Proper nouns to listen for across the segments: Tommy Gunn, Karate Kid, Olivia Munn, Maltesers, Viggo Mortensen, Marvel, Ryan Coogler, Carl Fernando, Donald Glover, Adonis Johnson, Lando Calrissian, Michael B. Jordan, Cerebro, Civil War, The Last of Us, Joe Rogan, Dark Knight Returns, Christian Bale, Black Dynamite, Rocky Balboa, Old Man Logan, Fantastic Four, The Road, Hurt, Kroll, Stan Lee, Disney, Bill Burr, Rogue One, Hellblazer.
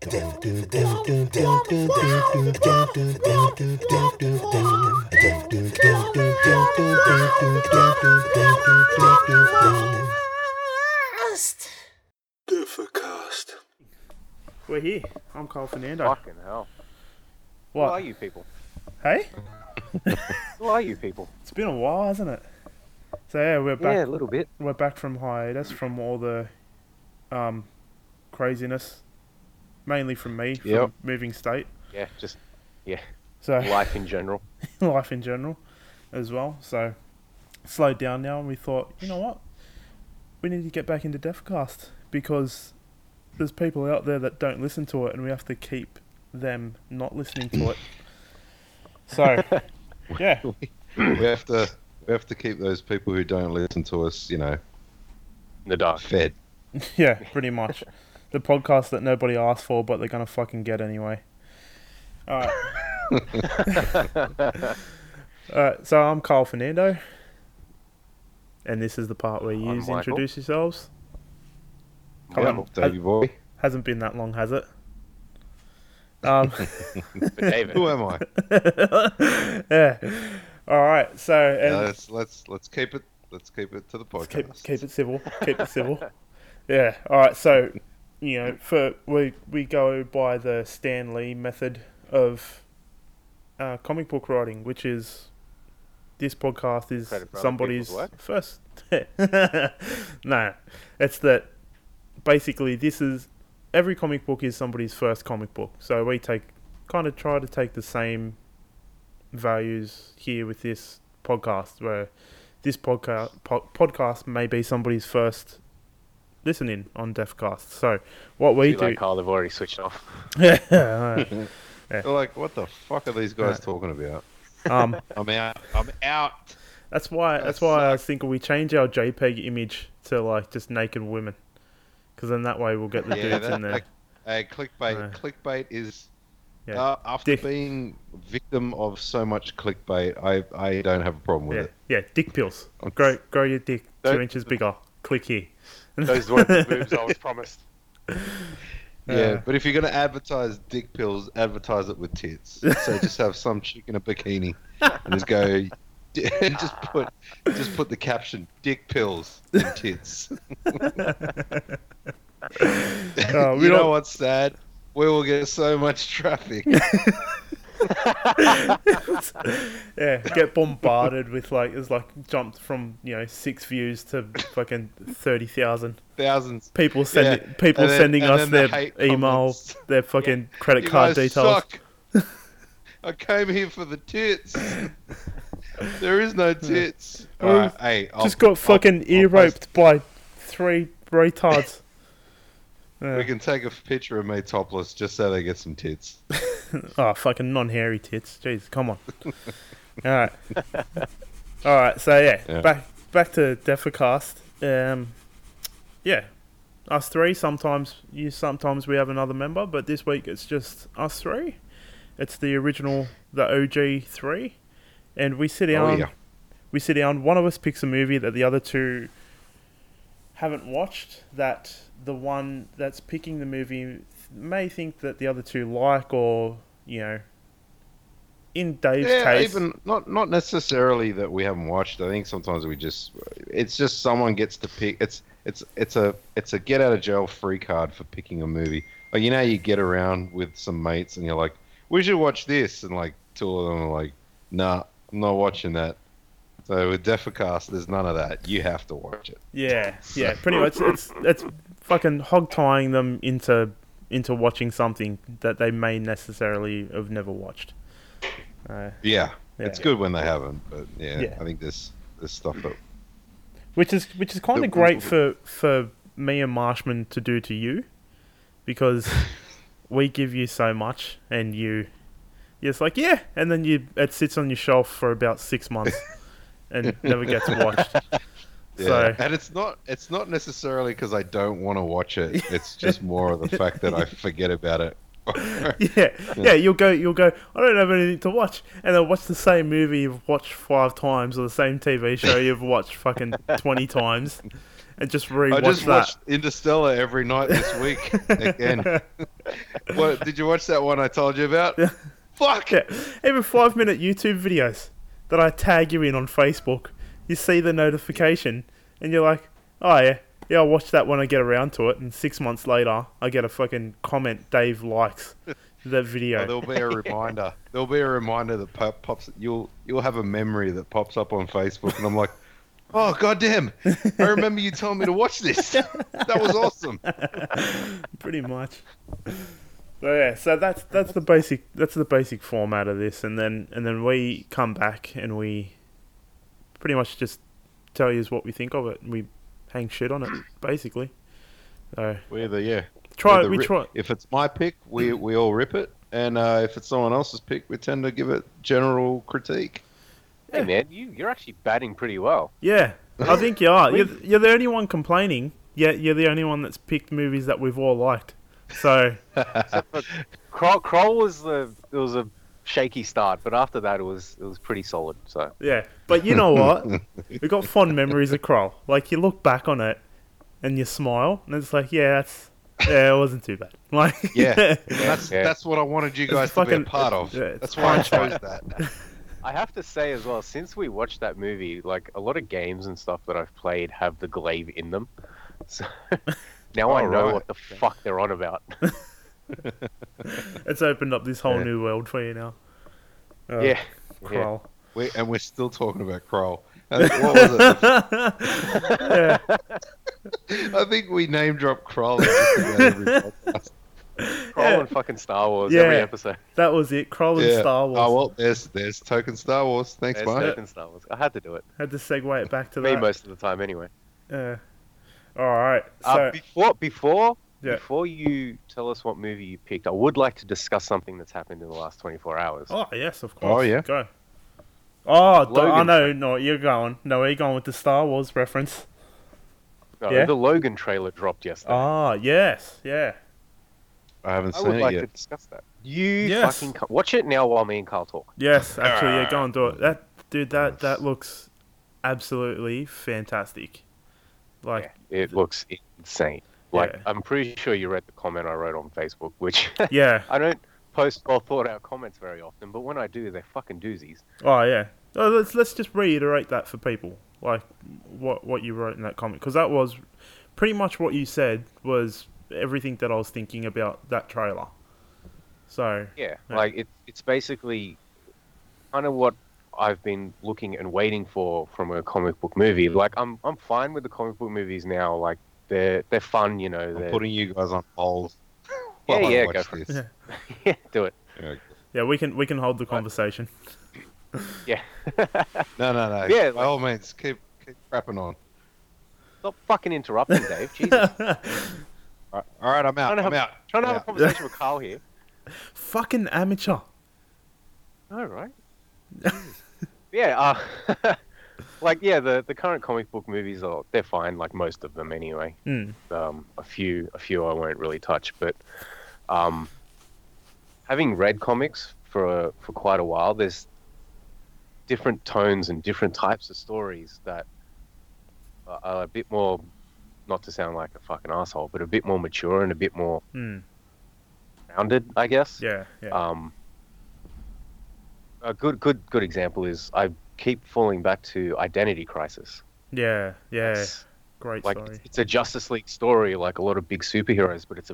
Defcast. We're here. I'm Cole Fernando. Fucking hell. What? Who are you people? Hey? Who are you people? It's been a while, hasn't it? So yeah, we're back. Yeah, a little bit. We're back from hiatus from all the craziness. Mainly from me, from moving state. Yeah, just, yeah. So life in general. Life in general as well. So slowed down now and we thought, you know what? We need to get back into Defcast because there's people out there that don't listen to it and we have to keep them not listening to it. So, yeah. We have to keep those people who don't listen to us, you know, in the dark. Fed. Yeah, pretty much. The podcast that nobody asked for, but they're going to fucking get anyway. All right. All right, so I'm Carl Fernando. And this is the part where you introduce yourselves. Come on, Davey boy. Hasn't been that long, has it? David. Who am I? Yeah. All right, so... And no, let's keep it. Let's keep it to the podcast. Keep it civil. Keep it civil. Yeah. All right, so... You know, we go by the Stan Lee method of comic book writing, which is this podcast is somebody's first. No, it's that basically this is every comic book is somebody's first comic book. So we try to take the same values here with this podcast, where this podcast may be somebody's first. Listening on Defcast. So what we do, like, Carl, they've already switched off. Yeah, yeah. They're like, what the fuck are these guys talking about? I'm out. That's why I think we change our JPEG image to like just naked women, because then that way we'll get the dudes in there. Clickbait. Clickbait is after being victim of so much clickbait, I don't have a problem with it. Yeah, dick pills. Grow your dick 2 inches bigger. Click here. Those were the moves I was promised. Yeah, but if you're going to advertise dick pills, advertise it with tits. So just have some chick in a bikini and just go, just put the caption, dick pills and tits. You know what's sad? We will get so much traffic. Yeah, get bombarded with like it's like jumped from 6 views to fucking 30,000 thousands people sending us their email, their fucking credit card details. Suck. I came here for the tits. There is no tits. All right, hey, I'll ear roped by 3 retards. We can take a picture of me topless just so they get some tits. Oh, fucking non-hairy tits. Jeez, come on. All right. So, back to Defcast. Us 3. Sometimes we have another member, but this week it's just us 3. It's the original, the OG 3. And we sit down. We sit down. One of us picks a movie that the other 2 haven't watched, that the one that's picking the movie may think that the other 2 like, or, in Dave's case... Yeah, even not necessarily that we haven't watched. I think sometimes we just... It's just someone gets to pick... It's a get-out-of-jail-free card for picking a movie. Like, you get around with some mates and you're like, we should watch this. And, 2 of them are like, nah, I'm not watching that. So with Defcast, there's none of that. You have to watch it. Yeah, yeah. Pretty much, it's fucking hog-tying them into watching something that they may necessarily have never watched. It's good when they haven't, but I think there's stuff that... Which is kind of great for me and Marshman to do to you, because we give you so much, and you're just like, and then it sits on your shelf for about 6 months and never gets watched. Yeah. So. And it's not necessarily because I don't want to watch it. It's just more of the fact that I forget about it. You'll go, I don't have anything to watch. And I'll watch the same movie you've watched 5 times, or the same TV show you've watched fucking 20 times. and just rewatch that. I just watched Interstellar every night this week again. What, did you watch that one I told you about? Yeah. Fuck! Yeah. Even 5-minute YouTube videos that I tag you in on Facebook, you see the notification and you're like, oh yeah, yeah, I'll watch that when I get around to it. And 6 months later, I get a fucking comment, Dave likes that video. Oh, there'll be a reminder. There'll be a reminder that pops. You'll have a memory that pops up on Facebook, and I'm like, oh goddamn! I remember you telling me to watch this. That was awesome. Pretty much. So yeah, so that's the basic format of this, and then we come back and we pretty much just tell you what we think of it, and we hang shit on it basically. So we're the try. If it's my pick, we all rip it, and if it's someone else's pick, we tend to give it general critique. Hey man, you're actually batting pretty well. Yeah, I think you are. You're the only one complaining. Yet you're the only one that's picked movies that we've all liked. So, Kroll was a shaky start, but after that it was pretty solid. So yeah, but you know what? We've got fond memories of Kroll. Like you look back on it and you smile, and it's like yeah, it wasn't too bad. Like, that's what I wanted you guys to be a part of. Yeah, that's why I chose that. I have to say as well, since we watched that movie, like a lot of games and stuff that I've played have the glaive in them. So now I know what the fuck they're on about. It's opened up this whole new world for you now. Kroll. We're still talking about Kroll. What was it? Yeah. I think we name drop Kroll every podcast. Kroll and fucking Star Wars every episode. That was it. Kroll and Star Wars. Oh well, there's token Star Wars. Thanks, Mike. Token Star Wars. I had to do it. Had to segue it back to me most of the time anyway. Yeah. All right. So before you tell us what movie you picked, I would like to discuss something that's happened in the last 24 hours. Oh yes, of course. Oh yeah. Go. Oh, I know. No, you're going. No, you're going with the Star Wars reference. No, the Logan trailer dropped yesterday. Ah, yes, yeah. I haven't seen it yet. I would like to discuss that. Watch it now while me and Carl talk. Yes, actually, yeah, go and do it. That looks absolutely fantastic. Like it looks insane. Like I'm pretty sure you read the comment I wrote on Facebook, which I don't post or thought out comments very often, but when I do, they're fucking doozies. Oh yeah. Oh, let's just reiterate that for people, like what you wrote in that comment, because that was pretty much what you said was everything that I was thinking about that trailer. So like it's basically kind of what I've been looking and waiting for from a comic book movie. Like I'm fine with the comic book movies now. Like they're fun, you know. I'm putting you guys on hold. Go for it. Yeah, do it. Yeah, we can hold the conversation. Yeah. No. Yeah, by all means, keep crapping on. Stop fucking interrupting, Dave. Jesus. All right, I'm out. Trying to have a conversation with Carl here. Fucking amateur. All right. The current comic book movies they're fine, like most of them anyway. A few I won't really touch, but having read comics for quite a while, there's different tones and different types of stories that are a bit more, not to sound like a fucking asshole, but a bit more mature and a bit more rounded, I guess. Yeah. A good example is I keep falling back to Identity Crisis. Yeah. It's great story. It's a Justice League story, like a lot of big superheroes, but it's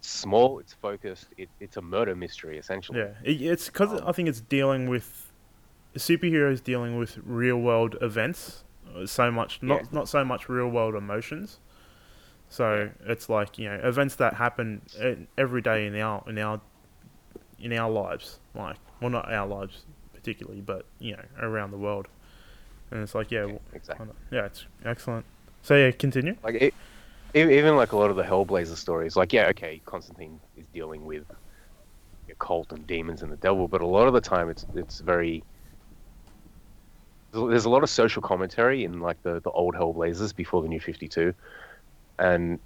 small, it's focused, it's a murder mystery, essentially. Yeah, it's because I think it's dealing with superheroes dealing with real-world events, so much, not so much real-world emotions. So it's like, you know, events that happen every day in our lives, like, well, not our lives particularly, but, you know, around the world. And it's like, exactly. Yeah, it's excellent. So, yeah, continue. Like, even like a lot of the Hellblazer stories, like, Constantine is dealing with a cult and demons and the devil, but a lot of the time it's very... There's a lot of social commentary in, like, the old Hellblazers before the New 52, and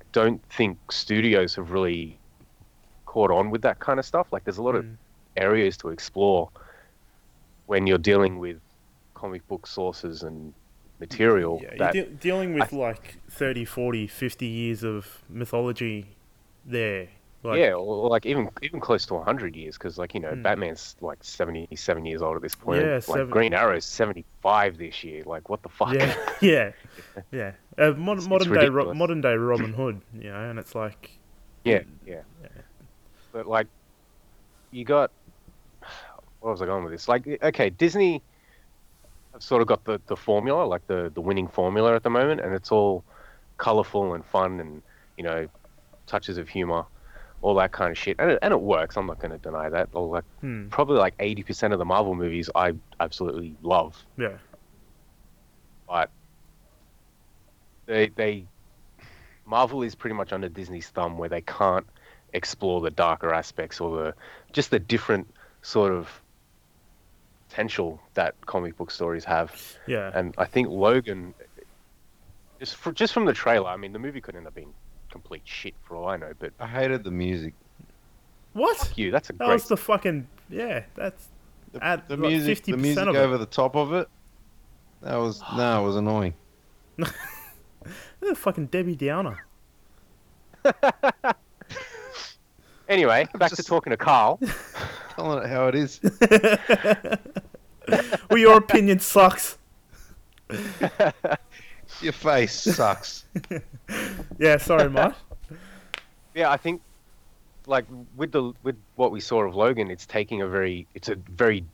I don't think studios have really caught on with that kind of stuff. Like, there's a lot of areas to explore when you're dealing with comic book sources and material. Yeah, that dealing with like 30, 40, 50 years of mythology there. Like, yeah, or like even close to 100 years, because like, you know, Batman's like 77 years old at this point. Yeah, like Green Arrow's 75 this year. Like, what the fuck? Yeah. Modern day Robin Hood, you know, and it's like, yeah. But like, you got, where was I going with this? Like, okay, Disney have sort of got the formula, like the winning formula at the moment, and it's all colorful and fun and, you know, touches of humor. All that kind of shit, and it works. I'm not going to deny that. Like, probably like 80% of the Marvel movies I absolutely love. Yeah, but Marvel is pretty much under Disney's thumb, where they can't explore the darker aspects or the different sort of potential that comic book stories have. Yeah, and I think Logan, just from the trailer, I mean, the movie could end up being complete shit for all I know, but I hated the music. What? Fuck you, that's a great... That was the fucking... Yeah, that's... The music, 50% the music of over it. The top of it? That was... No, it was annoying. That fucking Debbie Downer. Anyway, back to talking to Carl. Telling it how it is. Well, your opinion sucks. Your face sucks. Yeah, sorry, Mike. Yeah, I think, like, with what we saw of Logan, it's taking a very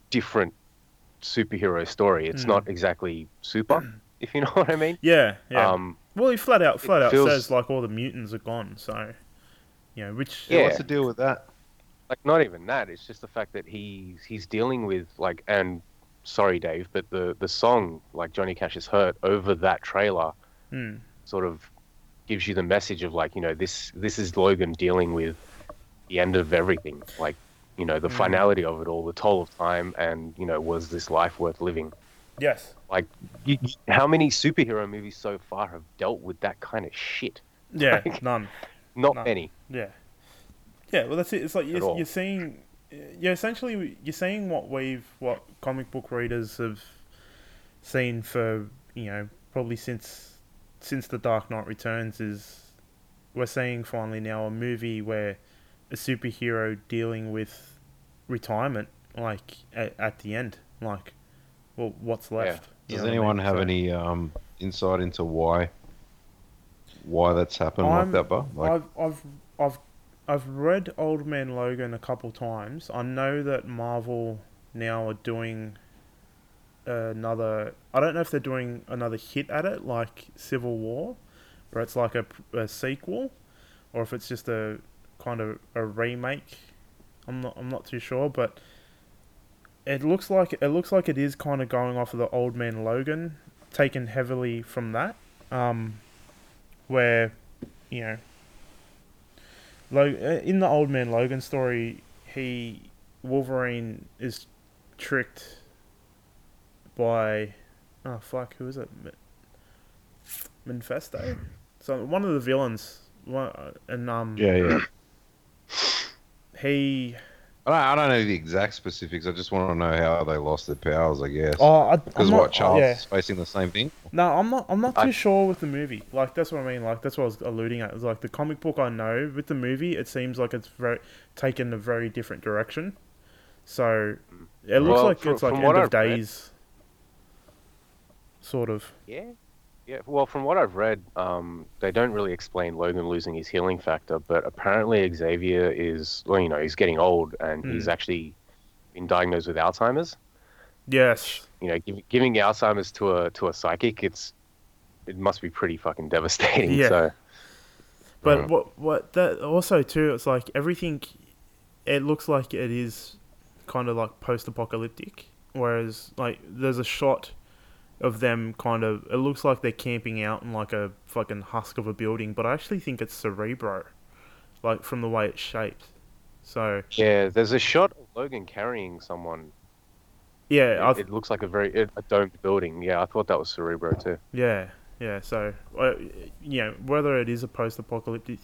different superhero story. It's not exactly super, if you know what I mean. Yeah. Well, he flat out says like all the mutants are gone. So, you know, what's the deal with that? Like, not even that. It's just the fact that he's dealing with like and. Sorry, Dave, but the song, like Johnny Cash's Hurt, over that trailer sort of gives you the message of like, you know, this is Logan dealing with the end of everything. Like, you know, the finality of it all, the toll of time, and, you know, was this life worth living? Yes. Like, how many superhero movies so far have dealt with that kind of shit? Yeah, like, none. Not many. Yeah. Yeah, well, that's it. It's like you're seeing... Yeah, essentially, you're seeing what comic book readers have seen for, you know, probably since The Dark Knight Returns is we're seeing finally now a movie where a superhero dealing with retirement, like at the end, like, well, what's left? Yeah. Does anyone have any insight into why that's happened like that? But like, I've read Old Man Logan a couple times. I know that Marvel now are doing another... I don't know if they're doing another hit at it, like Civil War, where it's like a sequel, or if it's just a kind of a remake. I'm not too sure, but it looks like it is kind of going off of the Old Man Logan, taken heavily from that, where, you know... In the Old Man Logan story, Wolverine is tricked by who is it? Mephisto? So one of the villains, and he. I don't know the exact specifics. I just want to know how they lost their powers, I guess. Oh, because Charles is facing the same thing. No, I'm not too sure with the movie. Like, that's what I mean. Like, that's what I was alluding at. It was like the comic book I know. With the movie, it seems like it's taken a very different direction. So it looks it's like end of days, sort of. Yeah, yeah. Well, from what I've read, they don't really explain Logan losing his healing factor, but apparently Xavier is, well, you know, he's getting old and he's actually been diagnosed with Alzheimer's. Yes. You know, giving Alzheimer's to a psychic, it must be pretty fucking devastating. Yeah. So, but what that also too, it's like everything. It looks like it is kind of like post-apocalyptic, whereas like there's a shot of them kind of. It looks like they're camping out in like a fucking husk of a building, but I actually think it's Cerebro, like from the way it's shaped. So yeah, there's a shot of Logan carrying someone. Yeah, it looks like a domed building. Yeah, I thought that was Cerebro too. Yeah. So, you know, whether it is a post-apocalyptic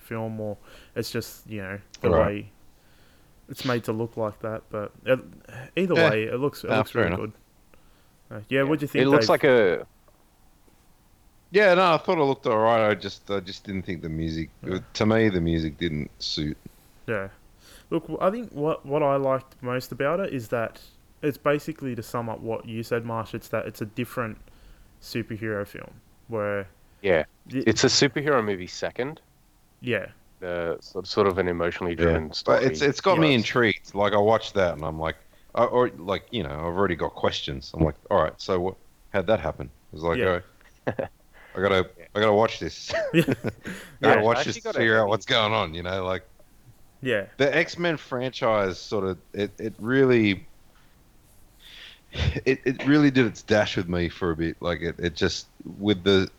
film or it's just, you know, the way it's made to look like that. But either way, it looks really good. Yeah, what do you think? It looks like a... Yeah, no, I thought it looked all right. I just didn't think the music... Yeah. To me, the music didn't suit. Yeah. Look, I think what I liked most about it is that it's basically, to sum up what you said, Marsh, it's that it's a different superhero film where... Yeah. It's a superhero movie second. Yeah. Sort of an emotionally driven story. But it's got me intrigued. Like, I watched that and I'm like... Or, like, you know, I've already got questions. I'm like, all right, so what? How'd that happen? It was like... Yeah. I gotta watch this. Yeah. I gotta watch this to figure out what's going on. You know, like, yeah, the X-Men franchise sort of it really did its dash with me for a bit. Like it just with the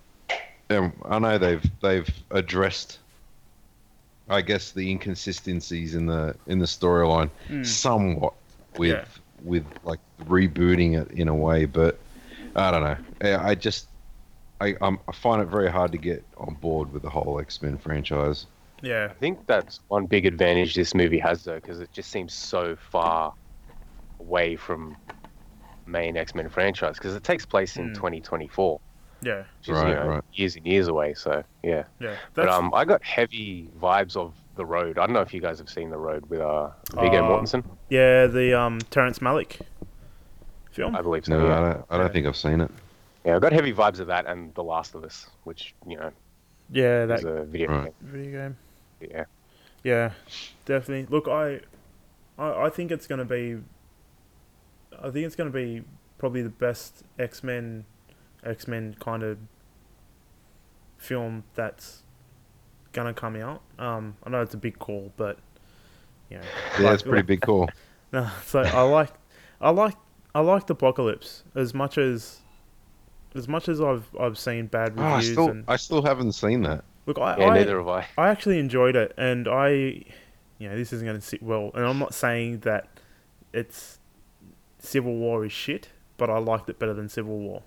I know they've addressed, I guess, the inconsistencies in the storyline somewhat with like rebooting it in a way, but I don't know. I find it very hard to get on board with the whole X-Men franchise. Yeah. I think that's one big advantage this movie has, though, because it just seems so far away from main X-Men franchise, because it takes place in 2024. Yeah. Which is, years and years away, so, yeah. Yeah. But I got heavy vibes of The Road. I don't know if you guys have seen The Road with Viggo Mortensen. Yeah, the Terrence Malick film. I believe so. No, I don't think I've seen it. Yeah, I got heavy vibes of that and The Last of Us, which, you know... Yeah, that's a video game. Yeah. Yeah, definitely. Look, I think it's going to be... I think it's going to be probably the best X-Men kind of film that's going to come out. I know it's a big call, but... You know, yeah, it's a pretty big call. No, so I liked Apocalypse as much as... As much as I've seen bad reviews, I still haven't seen that. Look, neither have I. I actually enjoyed it, and this isn't going to sit well. And I'm not saying that it's Civil War is shit, but I liked it better than Civil War.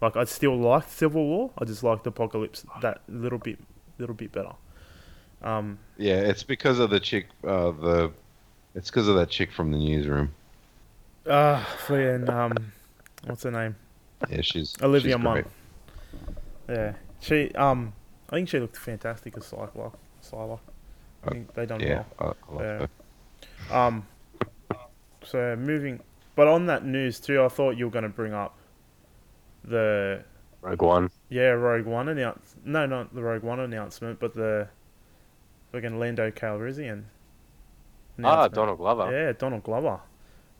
Like, I still liked Civil War. I just liked Apocalypse that little bit better. Yeah, it's because of the chick. It's because of that chick from the newsroom. What's her name? Yeah, she's Olivia Munn. Yeah, she. I think she looked fantastic as Psylocke. I think they done well. I love her. So moving, but on that news too, I thought you were going to bring up the Rogue One. Yeah, Rogue One announcement. No, not the Rogue One announcement, but the fucking Lando Calrissian. Donald Glover. Yeah, Donald Glover.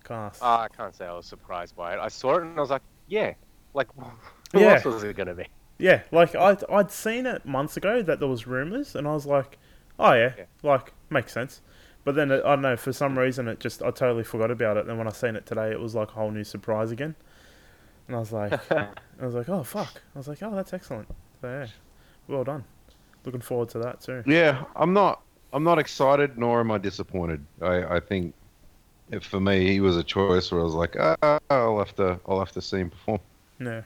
Cast. I can't say I was surprised by it. I saw it and I was like. Yeah, like, who else was it going to be? Yeah, like, I'd seen it months ago that there was rumours, and I was like, oh, yeah, like, makes sense. But then, I don't know, for some reason, I totally forgot about it. Then when I seen it today, it was like a whole new surprise again. And I was like, oh, fuck. I was like, oh, that's excellent. So, yeah, well done. Looking forward to that, too. Yeah, I'm not excited, nor am I disappointed. I think... For me, he was a choice where I was like, I'll have to see him perform. No.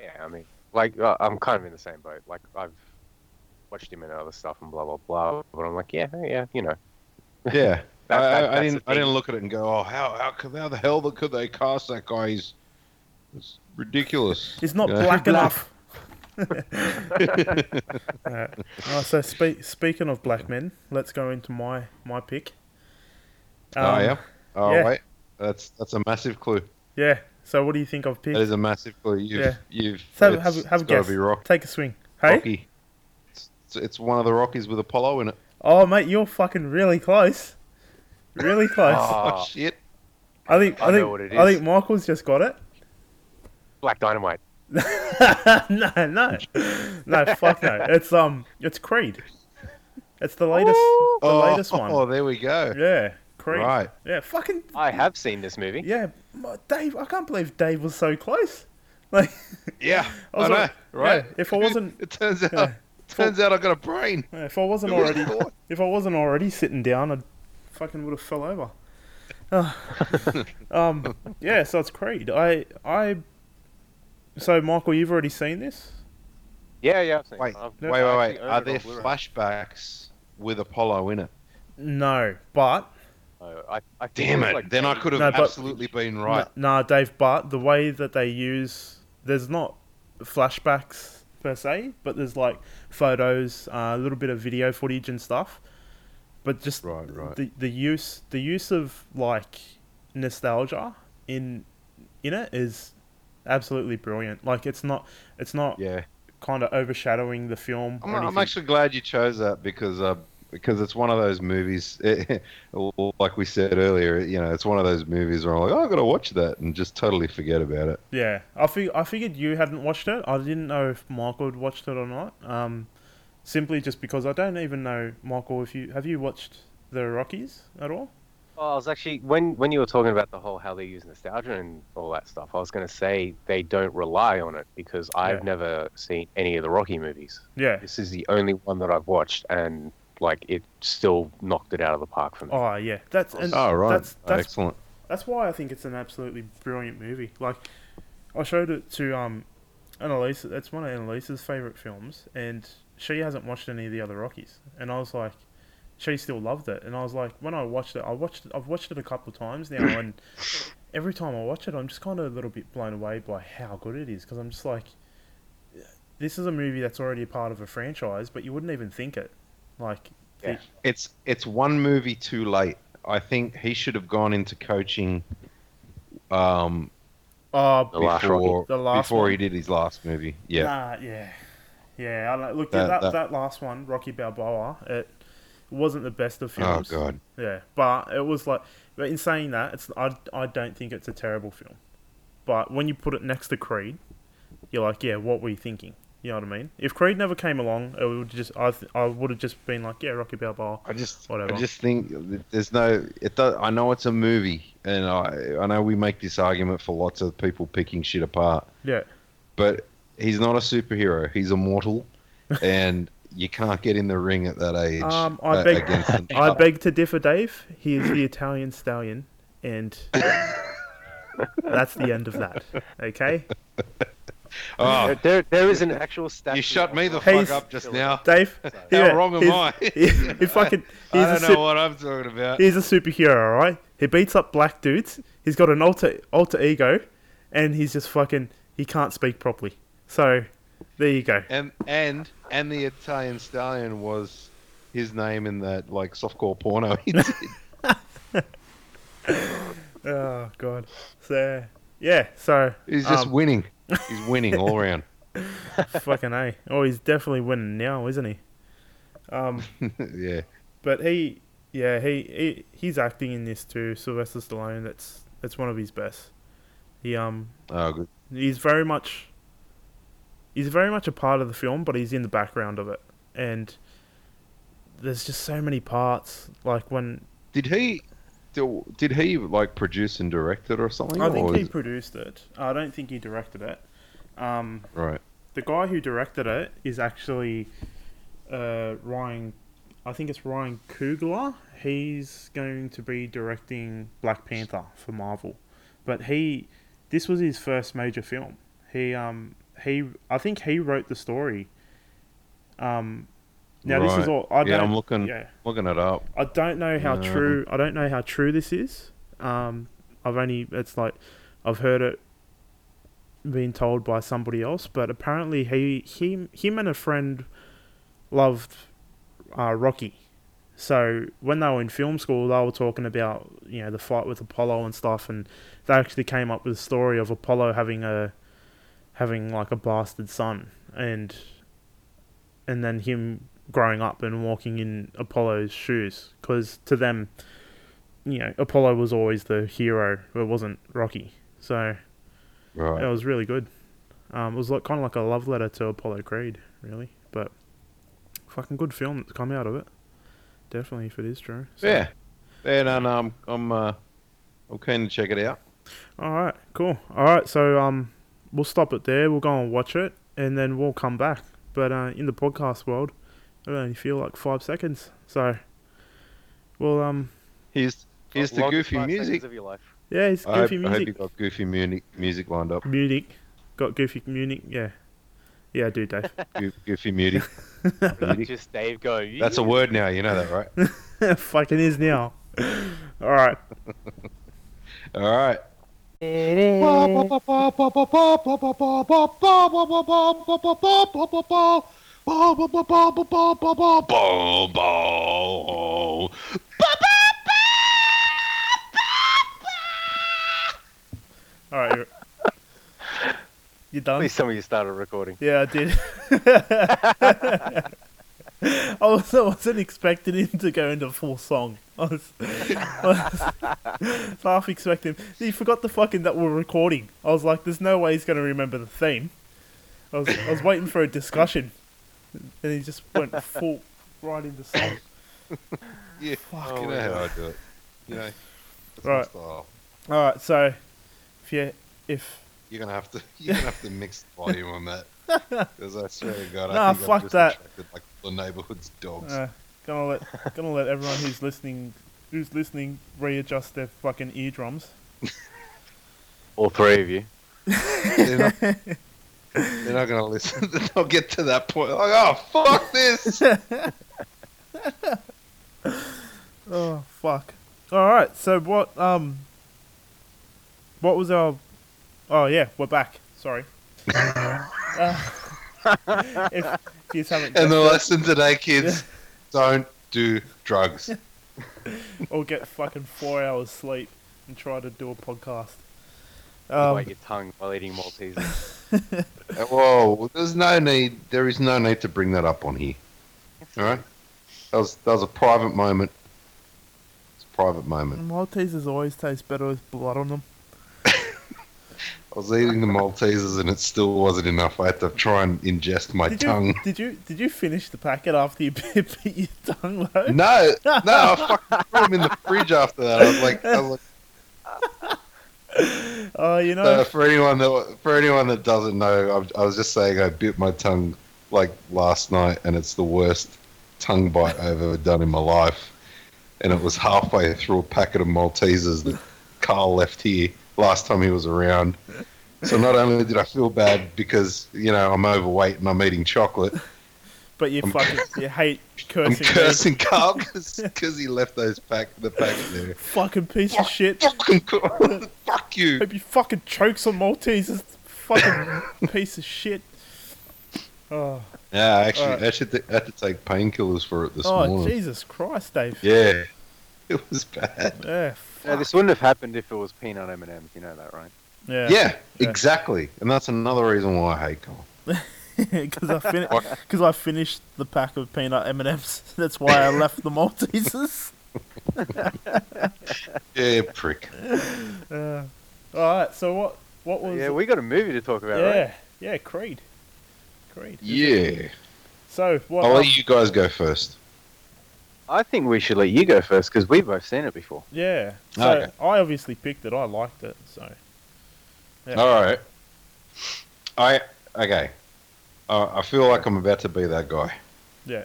Yeah, I mean, like, I'm kind of in the same boat. Like, I've watched him in other stuff and blah blah blah, but I'm like, yeah, you know. Yeah. I didn't look at it and go, oh, how the hell could they cast that guy? It's ridiculous. He's not black enough. So speaking of black men, let's go into my pick. Wait. That's a massive clue. Yeah. So what do you think I've picked? That is a massive clue. Have a guess. Take a swing. Hey? Rocky. It's one of the Rockies with Apollo in it. Oh, mate, you're fucking really close. Really close. Oh, shit. I know what it is. I think Michael's just got it. Black Dynamite. No. No, fuck no. It's Creed. It's the latest one. Oh, there we go. Yeah. Creed. Right. Yeah, fucking... I have seen this movie. Yeah. Dave, I can't believe Dave was so close. Like... Yeah, I know. Like, right? Yeah, if I wasn't... It turns out I got a brain. Yeah, if I wasn't already sitting down, I fucking would have fell over. Yeah, so it's Creed. So, Michael, you've already seen this? Yeah, I've seen it. Wait. Are there flashbacks with Apollo in it? No, but... I damn it! Like, then I could have absolutely been right. Nah, Dave, but the way that they use, there's not flashbacks per se, but there's like photos, a little bit of video footage and stuff. But just right. the use of like nostalgia in it is absolutely brilliant. Like it's not kind of overshadowing the film. I'm actually glad you chose that because it's one of those movies. Like we said earlier, you know, it's one of those movies where I'm like, oh, I've got to watch that and just totally forget about it. Yeah, I figured you hadn't watched it. I didn't know if Michael had watched it or not. Simply just because I don't even know, Michael, if you have you watched the Rockies at all? Well, I was actually when you were talking about the whole how they use nostalgia and all that stuff, I was going to say they don't rely on it because I've never seen any of the Rocky movies. Yeah, this is the only one that I've watched, and like it still knocked it out of the park for me. Oh yeah, that's excellent. That's why I think it's an absolutely brilliant movie. Like I showed it to Annalise. That's one of Annalise's favorite films, and she hasn't watched any of the other Rockies, and I was like, she still loved it, and I was like, when I've watched it a couple of times now, and every time I watch it, I'm just kind of a little bit blown away by how good it is, because I'm just like, this is a movie that's already a part of a franchise, but you wouldn't even think it. Like, it's one movie too late. I think he should have gone into coaching. Before he did his last movie. Yeah. Yeah, I looked at that last one, Rocky Balboa. It wasn't the best of films. Oh god. Yeah, but it was like. But in saying that, I don't think it's a terrible film. But when you put it next to Creed, you're like, yeah, what were you thinking? You know what I mean? If Creed never came along, it would just I would have just been like, yeah, Rocky Balboa. I just think there's no. I know it's a movie, and I know we make this argument for lots of people picking shit apart. Yeah. But he's not a superhero. He's immortal, and you can't get in the ring at that age. I beg to differ, Dave. He is the Italian stallion, and that's the end of that. Okay. Oh, there is an actual statue. You shut me the fuck up just now, Dave. How wrong am I? I don't know what I'm talking about. He's a superhero, all right? He beats up black dudes. He's got an alter ego, and he's just fucking. He can't speak properly. So, there you go. And the Italian stallion was his name in that like softcore porno he did. Oh god. So yeah. So he's just winning. He's winning all around. Fucking A. Oh, he's definitely winning now, isn't he? Yeah. But he's acting in this too. Sylvester Stallone. That's one of his best. He Oh good. He's very much a part of the film, but he's in the background of it. And there's just so many parts. Like when did he like produce and direct it or something? I think he produced it. I don't think he directed it. Right. The guy who directed it is actually Ryan. I think it's Ryan Coogler. He's going to be directing Black Panther for Marvel, but this was his first major film. I think he wrote the story. This is all. I'm looking it up. I don't know how true. I don't know how true this is. I've heard it being told by somebody else, but apparently him and a friend loved Rocky. So when they were in film school, they were talking about, you know, the fight with Apollo and stuff, and they actually came up with a story of Apollo having like a bastard son, and then him growing up and walking in Apollo's shoes, because to them, you know, Apollo was always the hero. It wasn't Rocky, so right. It was really good. It was like kind of like a love letter to Apollo Creed, really, but fucking good film that's come out of it. Definitely, if it is true. So. Yeah, and I'm keen to check it out. All right, cool. All right, so we'll stop it there. We'll go and watch it, and then we'll come back. But in the podcast world, I only feel like 5 seconds. So, well, here's the goofy music of your life. Yeah, it's goofy music. I hope you got goofy music lined up. Munich, got goofy Munich. Yeah, yeah, I do, Dave. Goofy Munich. Just Dave go. That's a word now, you know that, right? Fucking is now. All right. All right. All right. You done? At least some of you started recording. Yeah, I did. I wasn't expecting him to go into full song. I was half expecting him. He forgot the fucking that we're recording. I was like, there's no way he's going to remember the theme. I was waiting for a discussion. And he just went full right into song. Yeah, fucking hell. I do it. You know, right. Alright, so if You're gonna have to mix the volume on that, because I swear to God, I think I've just attracted like the neighbourhood's dogs. Gonna let everyone who's listening readjust their fucking eardrums. All three of you. They're not gonna listen. They'll get to that point like, oh fuck this. Oh fuck. All right. So what was our? Oh yeah, we're back. Sorry. If you haven't. And the lesson today, kids, don't do drugs. Or get fucking 4 hours sleep and try to do a podcast. Bite your tongue while eating Maltesers. Whoa, there's no need. There is no need to bring that up on here. All right, that was a private moment. It's a private moment. Maltesers always taste better with blood on them. I was eating the Maltesers and it still wasn't enough. I had to try and ingest my tongue. Did you finish the packet after you bit your tongue, though? No, I fucking threw them in the fridge after that. I was like, oh, you know. So for anyone that doesn't know, I was just saying I bit my tongue like last night, and it's the worst tongue bite I've ever done in my life. And it was halfway through a packet of Maltesers that Carl left here. Last time he was around. So not only did I feel bad because, you know, I'm overweight and I'm eating chocolate. But you hate cursing. I'm cursing Carl because he left the packet there. Fucking piece of shit. Fuck you. Hope you fucking chokes on Maltesers. Fucking piece of shit. Oh. Yeah, actually, right. I had to take painkillers for it this morning. Oh, Jesus Christ, Dave. Yeah. It was bad. Yeah. Yeah, this wouldn't have happened if it was peanut M&M's. You know that, right? Yeah. Yeah, exactly. And that's another reason why I hate Carl. Because I finished the pack of peanut M&M's. That's why I left the Maltesers. Yeah, prick. All right. So what was? Yeah, we got a movie to talk about. Yeah. Right? Yeah. Creed. Yeah. So what? I'll let you guys go first. I think we should let you go first, because we've both seen it before. Yeah. So okay. I obviously picked it. I liked it. So. Yeah. All right. I feel like I'm about to be that guy. Yeah.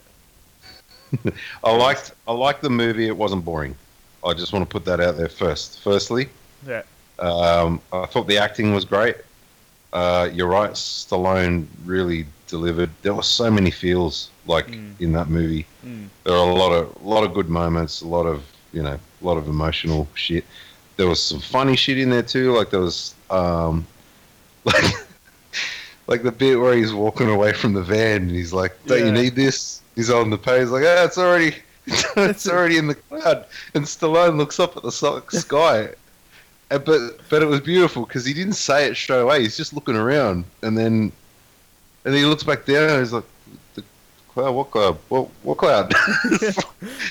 I liked the movie. It wasn't boring. I just want to put that out there first. Firstly. Yeah. I thought the acting was great. You're right. Stallone really delivered. There were so many feels like in that movie. Mm. There are a lot of good moments, a lot of emotional shit. There was some funny shit in there too. Like there was like the bit where he's walking away from the van and he's like, "Don't you need this?" He's on the page like, "Ah, it's already in the cloud." And Stallone looks up at the sky. But it was beautiful because he didn't say it straight away. He's just looking around, and then he looks back down and he's like, "The cloud? What cloud? What cloud?"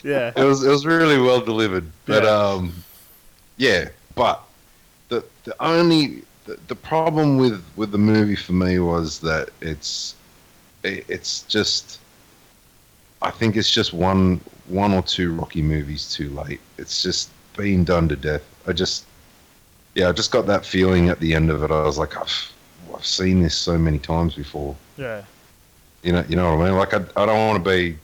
Yeah, it was really well delivered. But but the only problem with the movie for me was that it's just one or two Rocky movies too late. It's just being done to death. I just got that feeling at the end of it. I was like, I've seen this so many times before. Yeah. You know what I mean? Like, I don't want to be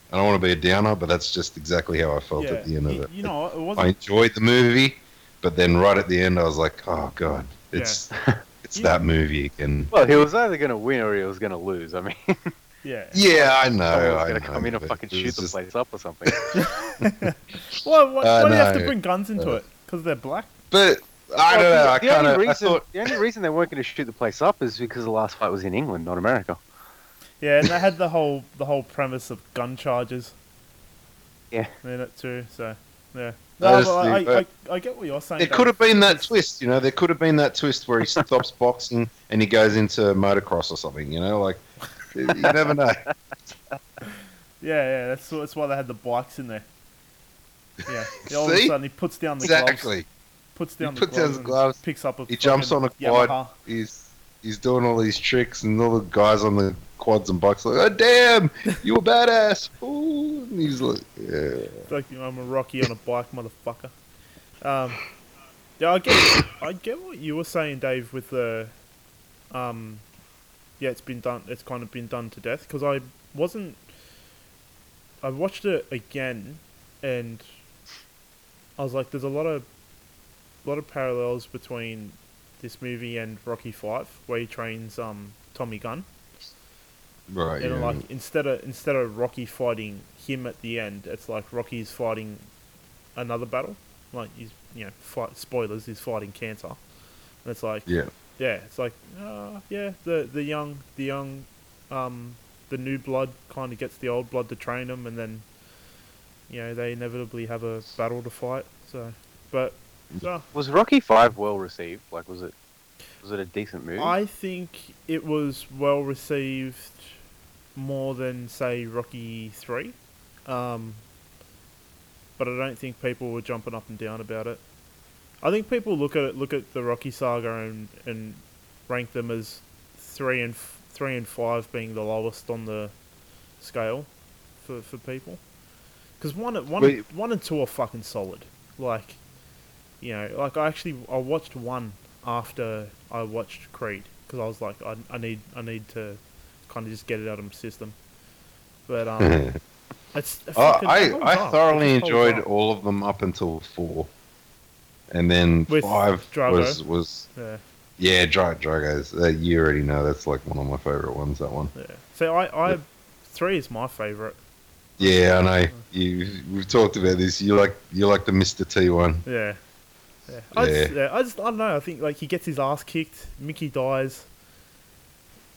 a downer, but that's just exactly how I felt at the end of it. You know, it wasn't... I enjoyed the movie, but then right at the end, I was like, oh god, it's that movie again. Well, he was either going to win or he was going to lose. I mean, yeah. Yeah, I know. He was going to come in and fucking shoot the place up or something. Why do you have to bring guns into it? because they're black. But I don't know. The only reason they weren't going to shoot the place up is because the last fight was in England, not America. Yeah, and they had the whole premise of gun charges. Yeah, in it too. So yeah, I get what you're saying. It could have been that twist, you know. There could have been that twist where he stops boxing and he goes into motocross or something. You know, like you never know. Yeah, that's why they had the bikes in there. Yeah, all of a sudden he puts down the gloves. Exactly. Puts down the gloves. Picks up a. He jumps on a quad. Yamaha. He's doing all these tricks, and all the guys on the quads and bikes are like, "Oh damn, you a badass!" Ooh, and he's like, "Yeah." It's like, you know, I'm a Rocky on a bike, motherfucker. Yeah, I get what you were saying, Dave. With the, yeah, it's been done. It's kind of been done to death because I watched it again, and I was like, "There's a lot of parallels between this movie and Rocky V, where he trains Tommy Gunn." Right. And yeah, like instead of Rocky fighting him at the end, it's like Rocky's fighting another battle. Like he's fighting cancer, and it's like the new blood kind of gets the old blood to train them, and then they inevitably have a battle to fight. So, but. Was Rocky V well received? Like, was it a decent movie? I think it was well received more than say Rocky III, but I don't think people were jumping up and down about it. I think people look at the Rocky saga and rank them as three and five being the lowest on the scale for people, because one and two are fucking solid. Like. You know, like I watched one after I watched Creed because I was like, I need to kind of just get it out of my system. But I thoroughly enjoyed all of them up until 4, and then with 5 Drago. was Drago's. You already know that's like one of my favorite ones. That one. Yeah. So I 3 is my favorite. Yeah, I know. We've talked about this. You like the Mr. T one. Yeah. Yeah. I don't know. I think like he gets his ass kicked. Mickey dies.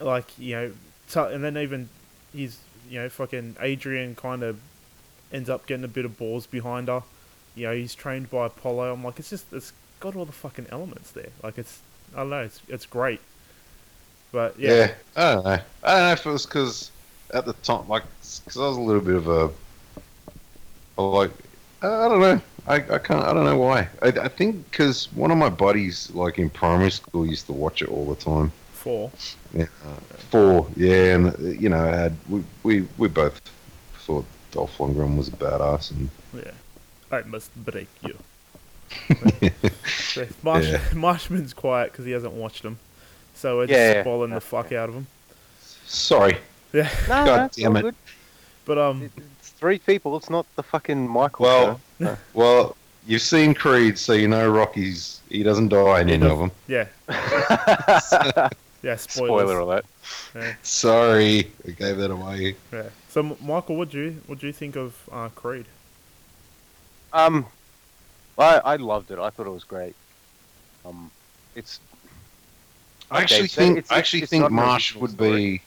Like and then even his fucking Adrian kind of ends up getting a bit of balls behind her. He's trained by Apollo. I'm like, it's got all the fucking elements there. Like it's great. But yeah. Yeah. I don't know if it was because at the time, like, because I was a little bit of a like. I don't know. I can't. I don't know why. I think because one of my buddies, like in primary school, used to watch it all the time. 4. Yeah. 4. Yeah, and we both thought Dolph Lundgren was a badass, and yeah, I must break you. So Marshman's quiet because he hasn't watched them, so we're just spoiling the fuck out of him. Sorry. Yeah. No, God damn it. Good. But Three people, it's not the fucking Michael. Well, you've seen Creed, so you know Rocky's. He doesn't die in any of them. Yeah. Yeah, spoiler alert. Yeah. Sorry, I gave that away. Yeah. So, Michael, what do you think of Creed? I loved it. I thought it was great. I actually think Marsh would be.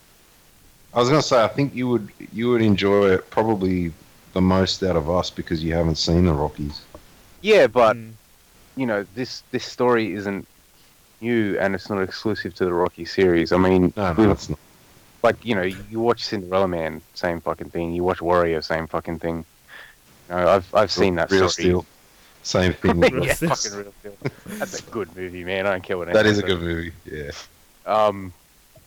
I was going to say, I think you would enjoy it probably the most out of us because you haven't seen the Rockies. Yeah, but this story isn't new and it's not exclusive to the Rocky series. I mean, no, it's not. Like you watch Cinderella Man, same fucking thing. You watch Warrior, same fucking thing. I've seen that Real story. Steel, same thing. Yeah, fucking Real Steel. That's a good movie, man. I don't care what anyone says. That is a good movie.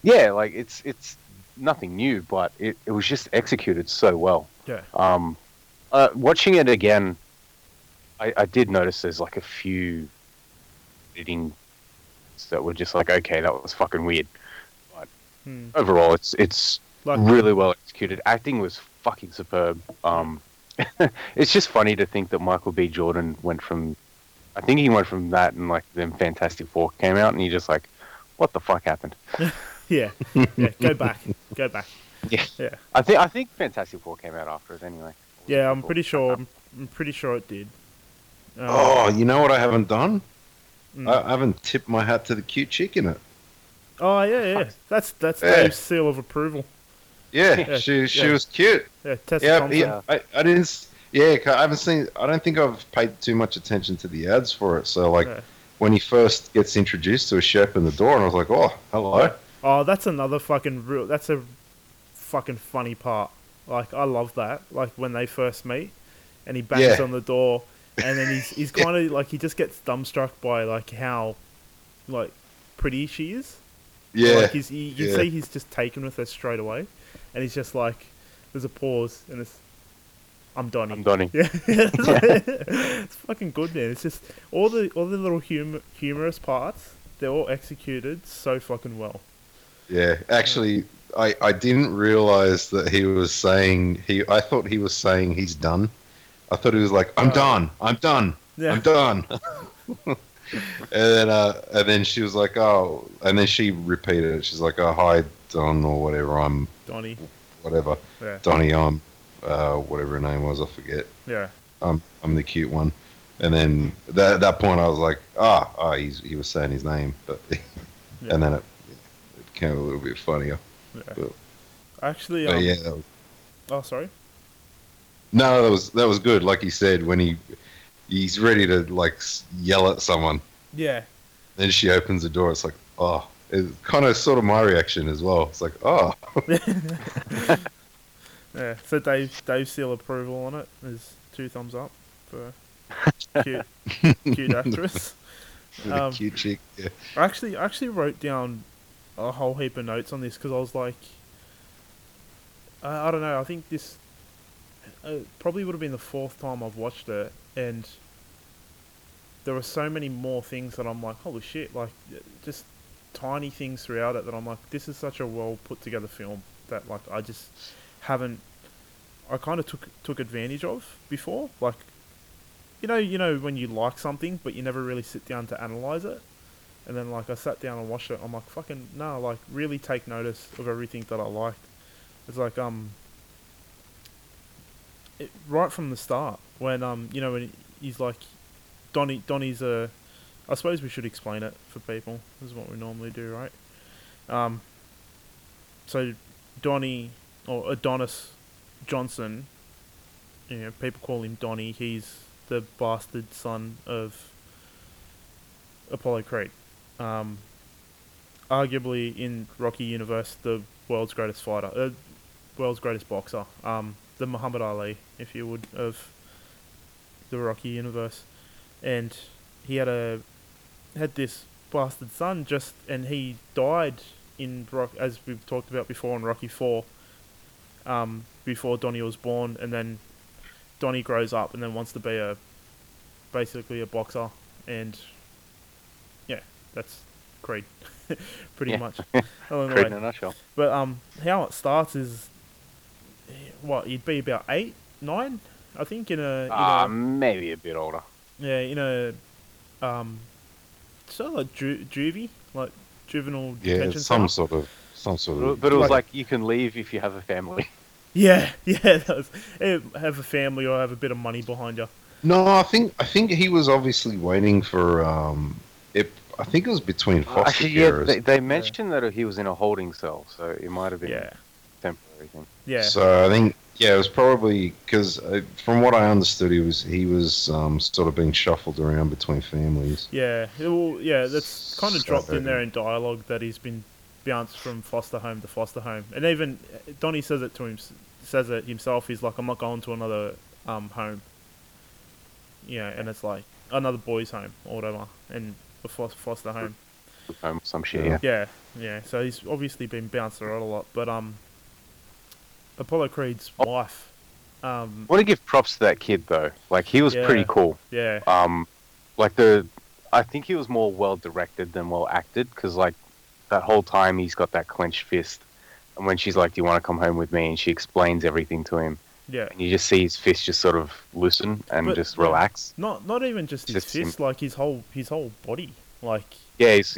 Yeah. Like it's. Nothing new, but it was just executed so well. Yeah. Watching it again, I did notice there's like a few editing that were just like, okay, that was fucking weird. But overall, it's like, really well executed. Acting was fucking superb. It's just funny to think that Michael B. Jordan went from that and like then Fantastic Four came out and you're just like, what the fuck happened? Yeah. Go back. Yeah. I think Fantastic Four came out after it anyway. Yeah, I'm pretty sure it did. You know what I haven't done? I haven't tipped my hat to the cute chick in it. Oh, yeah. That's Dave's seal of approval. Yeah, she was cute. Yeah, I didn't... Yeah, I haven't seen... I don't think I've paid too much attention to the ads for it, so, like, when he first gets introduced to her, she opened the door, and I was like, oh, hello. Yeah. Oh, that's another fucking... That's a fucking funny part. Like, I love that. Like, when they first meet, and he bangs on the door, and then he's kind of, like, he just gets dumbstruck by, like, how, like, pretty she is. Yeah. Like, you see he's just taken with her straight away, and he's just like, there's a pause, and it's... I'm Donnie. Yeah. It's fucking good, man. It's just all the little humorous parts. They're all executed so fucking well. Yeah, actually, I didn't realize that he was saying I thought he was saying he's done. I thought he was like, I'm done. Yeah. I'm done. And then she was like, oh, and then she repeated it. She's like, oh, hi, Don, or whatever. I'm Donnie. Whatever. Yeah. Donnie, I'm. Whatever her name was, I forget. Yeah. I'm the cute one. And then at that point, I was like, he was saying his name, but and then it became a little bit funnier. Yeah. Sorry. No, that was good. Like he said, when he's ready to like yell at someone. Yeah. Then she opens the door. It's like, oh, it's kind of sort of my reaction as well. It's like, oh. Yeah, so Dave seal approval on it is 2 thumbs up for cute actress. Cute chick, yeah. I actually wrote down a whole heap of notes on this because I was like, I don't know, I think this probably would have been the 4th time I've watched it, and there were so many more things that I'm like, holy shit, like just tiny things throughout it that I'm like, this is such a well put together film that like I just... I kind of took advantage of before, like you know when you like something but you never really sit down to analyze it, and then like I sat down and watched it, I'm like fucking no, like really take notice of everything that I liked. It's like right from the start when when he's like Donnie's a... I suppose we should explain it for people. This is what we normally do, right? So Donnie, or Adonis Johnson, you know, people call him Donnie. He's the bastard son of Apollo Creed, arguably in Rocky universe the world's greatest fighter, world's greatest boxer, the Muhammad Ali, if you would, of the Rocky universe. And he had this bastard son, and he died in Rocky, as we've talked about before, in Rocky 4. Before Donnie was born, and then Donnie grows up and then wants to be basically a boxer, and yeah, that's Creed, pretty much. Creed in a nutshell. But how it starts is you'd be about 8, 9, I think, maybe a bit older. Yeah, in a sort of like juvie, like juvenile detention. Yeah, some sort of... But it was like, you can leave if you have a family. Yeah, have a family or have a bit of money behind you. No, I think he was obviously waiting for... I think it was between foster carers. Yeah, they mentioned that he was in a holding cell, so it might have been temporary thing. Yeah. So I think, it was probably... Because from what I understood, he was sort of being shuffled around between families. Yeah, that's kind of dropped in there in dialogue that he's been... bounced from foster home to foster home, and even Donnie says it himself. He's like, I'm not going to another home, and it's like another boys home or whatever, and a foster home, some shit. Yeah. So he's obviously been bounced around a lot, but Apollo Creed's wife. I want to give props to that kid though. Like he was pretty cool. Yeah. I think he was more well directed than well acted, because like. That whole time he's got that clenched fist, and when she's like, do you want to come home with me, and she explains everything to him, and you just see his fist just sort of loosen and just relax. Not even just his fist, him. Like his whole body, like yeah. It's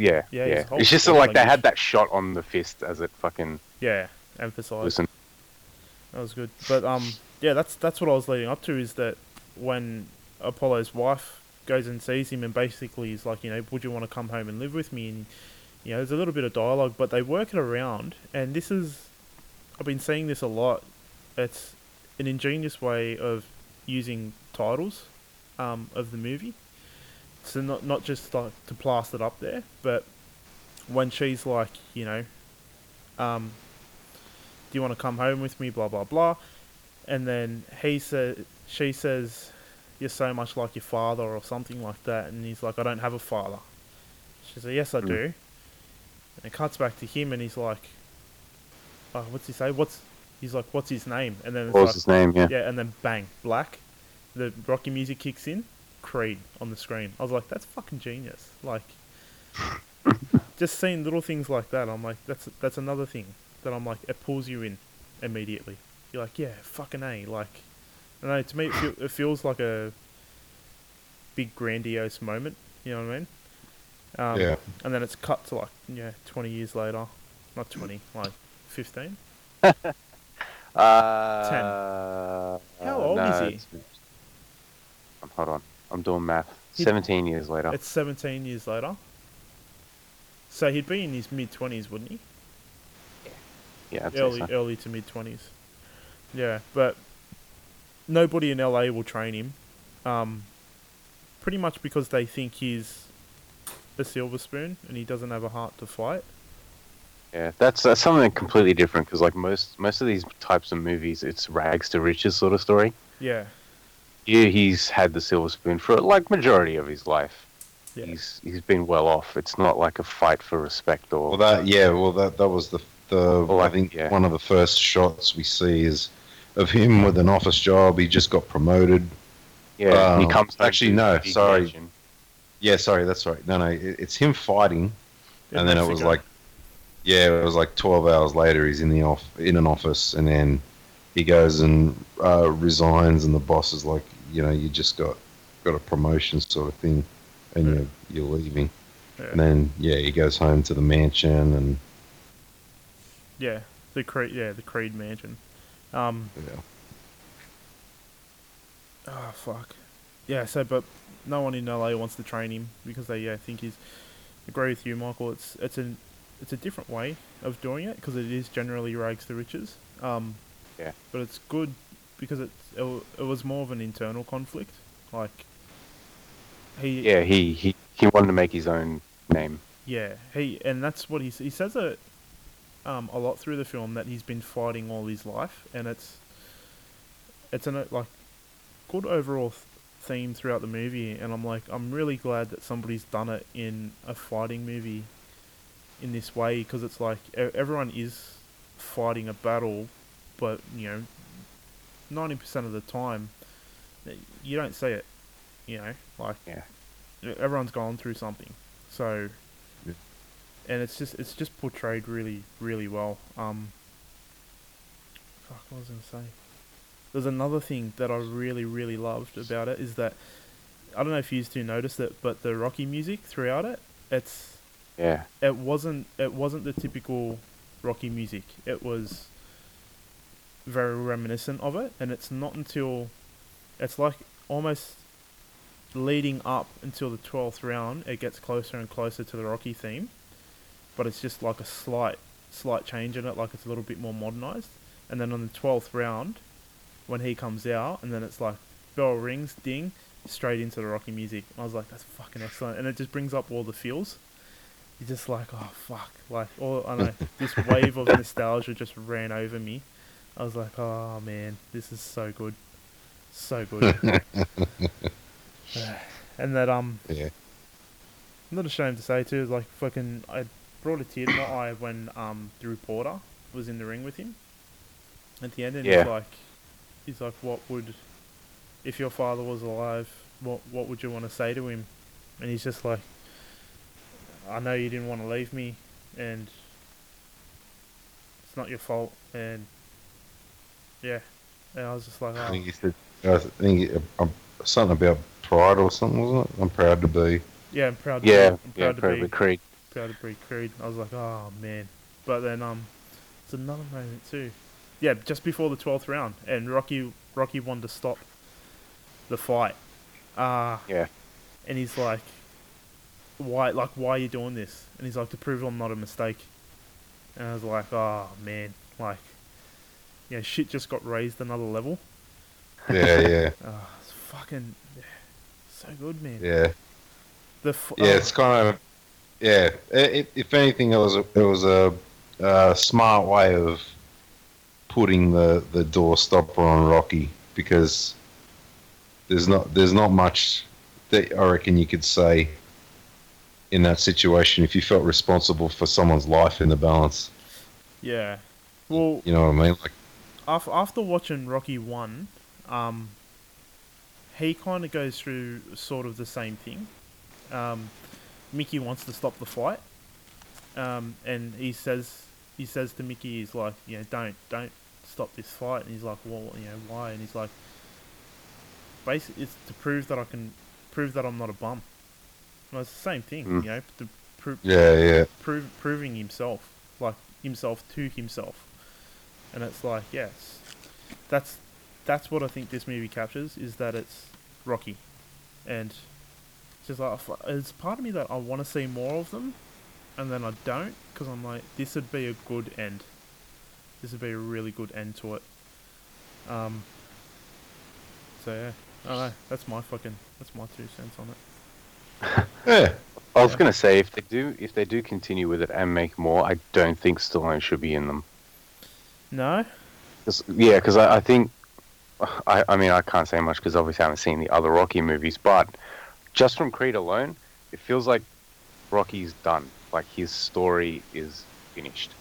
just like they had that shot on the fist as it fucking emphasized. Loosened. That was good, but that's what I was leading up to, is that when Apollo's wife goes and sees him and basically is like, you know, would you want to come home and live with me? And, you know, there's a little bit of dialogue, but they work it around. And this is, I've been seeing this a lot. It's an ingenious way of using titles of the movie. So not just like to plaster it up there, but when she's like, you know, do you want to come home with me, blah, blah, blah. And then she says, you're so much like your father or something like that. And he's like, I don't have a father. She said, yes, I do. And it cuts back to him and he's like, oh, what's he say? He's like, what's his name? And then it's like, his name? Yeah. Yeah, and then bang, black. The Rocky music kicks in, Creed on the screen. I was like, that's fucking genius. Like, just seeing little things like that, I'm like, that's another thing that I'm like, it pulls you in immediately. You're like, yeah, fucking A. Like, I don't know, to me it feels like a big grandiose moment. You know what I mean? Yeah. And then it's cut to like, yeah, 20 years later, not 20, like 15. 10. How old is he? Hold on, I'm doing math. 17 years later. It's 17 years later. So he'd be in his mid-20s, wouldn't he? Yeah, I'd say so. Early to mid-20s. Yeah, but nobody in LA will train him. Pretty much because they think he's a silver spoon and he doesn't have a heart to fight. Yeah, that's something completely different because like most of these types of movies, it's rags to riches sort of story. Yeah. Yeah, he's had the silver spoon for like majority of his life. Yeah. He's been well off. It's not like a fight for respect or. Well, that was the I think one of the first shots we see is of him with an office job. He just got promoted. Yeah, he comes. Actually, no, sorry. Yeah, sorry, that's right. No, it's him fighting, and then it was like 12 hours later. He's in an office, and then he goes and resigns, and the boss is like, you know, you just got a promotion sort of thing, and you're leaving, and then he goes home to the mansion and. Yeah, the Creed mansion. Yeah. Oh, fuck. Yeah, so, but no one in LA wants to train him because they think he's... I agree with you, Michael. It's a different way of doing it because it is generally rags to riches. Yeah. But it's good because it was more of an internal conflict. Like, he... Yeah, he wanted to make his own name. Yeah, and that's what he says it... a lot through the film that he's been fighting all his life, and it's a like good overall theme throughout the movie. And I'm like, I'm really glad that somebody's done it in a fighting movie in this way because it's like everyone is fighting a battle, but you know, 90% of the time you don't see it. You know, like everyone's gone through something, so. And it's just portrayed really, really well. Fuck, what was I going to say? There's another thing that I really, really loved about it is that, I don't know if you two noticed it, but the Rocky music throughout it, it wasn't the typical Rocky music. It was very reminiscent of it, and it's not until, it's like almost leading up until the 12th round, it gets closer and closer to the Rocky theme. But it's just like a slight change in it, like it's a little bit more modernised. And then on the 12th round, when he comes out, and then it's like, bell rings, ding, straight into the Rocky music. And I was like, that's fucking excellent. And it just brings up all the feels. You're just like, oh, fuck. Like, I don't know, this wave of nostalgia just ran over me. I was like, oh, man, this is so good. So good. And that, I'm not ashamed to say, too, is like, fucking... I brought a tear to my eye when the reporter was in the ring with him at the end, and he's like, what would, if your father was alive, what would you want to say to him? And he's just like, I know you didn't want to leave me, and it's not your fault, and and I was just like, oh. I think he said, something about pride or something, wasn't it? I'm proud to be. Yeah, I'm proud. I'm proud to be Creed. Out of Creed. I was like, oh man, but then it's another moment too. Yeah, just before the 12th round, and Rocky wanted to stop the fight. and he's like, why are you doing this? And he's like, to prove I'm not a mistake. And I was like, oh man, like, yeah, shit just got raised another level. Yeah, yeah. Oh, it's fucking so good, man. Yeah. It's kind of, yeah. If anything, it was a smart way of putting the door stopper on Rocky, because there's not much that I reckon you could say in that situation if you felt responsible for someone's life in the balance. Yeah. Well, you know what I mean? Like, after watching Rocky 1, he kind of goes through sort of the same thing. Mickey wants to stop the fight, and he says to Mickey, he's like, you know, don't stop this fight. And he's like, well, you know, why? And he's like, basically, it's to prove that I can prove that I'm not a bum. And it's the same thing, you know, to proving himself to himself. And it's like, yes, that's what I think this movie captures, is that it's Rocky, and just like, it's part of me that I want to see more of them, and then I don't, because I'm like, this would be a good end. This would be a really good end to it. So yeah, I don't know. That's my 2 cents on it. Yeah, I was gonna say, if they do continue with it and make more, I don't think Stallone should be in them. No. Because I think, I mean, I can't say much because obviously I haven't seen the other Rocky movies, but just from Creed alone, it feels like Rocky's done. Like, his story is finished.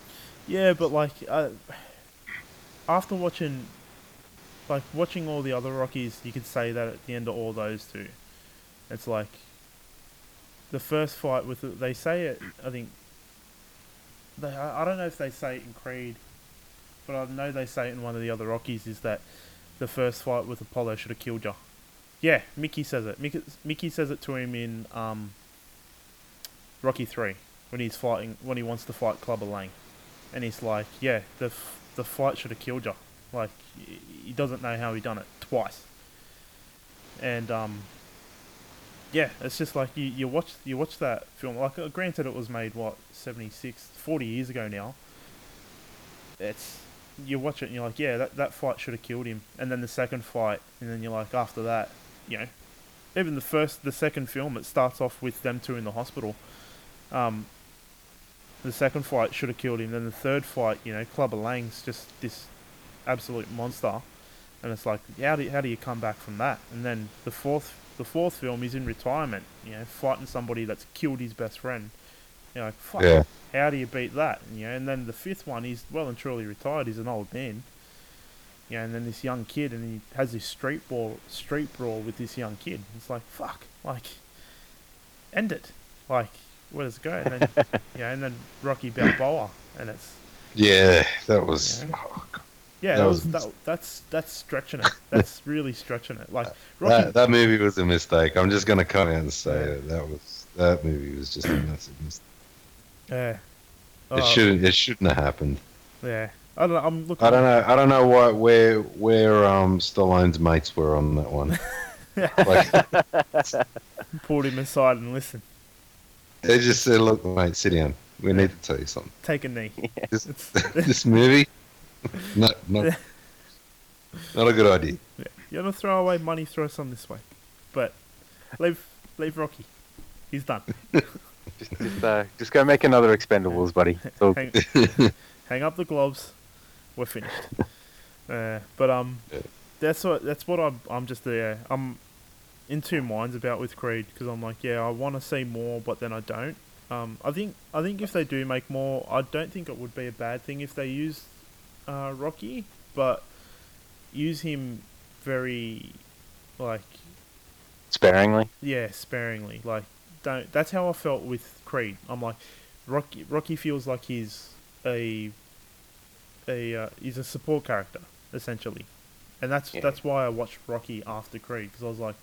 Yeah, but, like, after watching all the other Rockies, you could say that at the end of all those two. It's like, the first fight with... They say it, I think... I don't know if they say it in Creed, but I know they say it in one of the other Rockies, is that the first fight with Apollo should have killed you. Yeah, Mickey says it. Mickey says it to him in Rocky 3 when he wants to fight Clubber Lang, and he's like, "Yeah, the fight should have killed you." Like, he doesn't know how he done it twice. And yeah, it's just like you watch that film. Like, granted, it was made 76, 40 years ago now. It's, you watch it and you're like, yeah, that fight should have killed him. And then the second fight, and then you're like, after that, you know, even the second film, it starts off with them two in the hospital. The second fight should have killed him. Then the third fight, you know, Clubber Lang's just this absolute monster, and it's like, how do you come back from that? And then the fourth film, he's in retirement, you know, fighting somebody that's killed his best friend. You're like, fuck, yeah, how do you beat that? And, you know, and then the fifth one, he's well and truly retired. He's an old man. You know, and then this young kid, and he has this street brawl with this young kid. It's like, fuck, like, end it. Like, where does it go? And then, you know, and then Rocky Balboa, and it's... Yeah, that was... You know, oh, God. Yeah, that's stretching it. That's really stretching it. Like, Rocky, that movie was a mistake. I'm just going to come out and say it. That movie was just a massive mistake. Yeah, it shouldn't have happened. Yeah, I don't know. I don't know why, where Stallone's mates were on that one. Like, pulled him aside and listened. They just said, "Look, mate, sit down. We need to tell you something. Take a knee. Yeah. This movie, not a good idea. Yeah. You want to throw away money? Throw some this way, but leave Rocky. He's done." Just go make another Expendables, buddy. Hang up the gloves. We're finished. That's what I'm just there. I'm in two minds about with Creed, because I'm like, yeah, I want to see more, but then I don't. I think if they do make more, I don't think it would be a bad thing if they used Rocky, but use him very, like, sparingly. Yeah, sparingly, like. Don't. That's how I felt with Creed. I'm like, Rocky feels like he's a support character essentially, and that's why I watched Rocky after Creed, because I was like,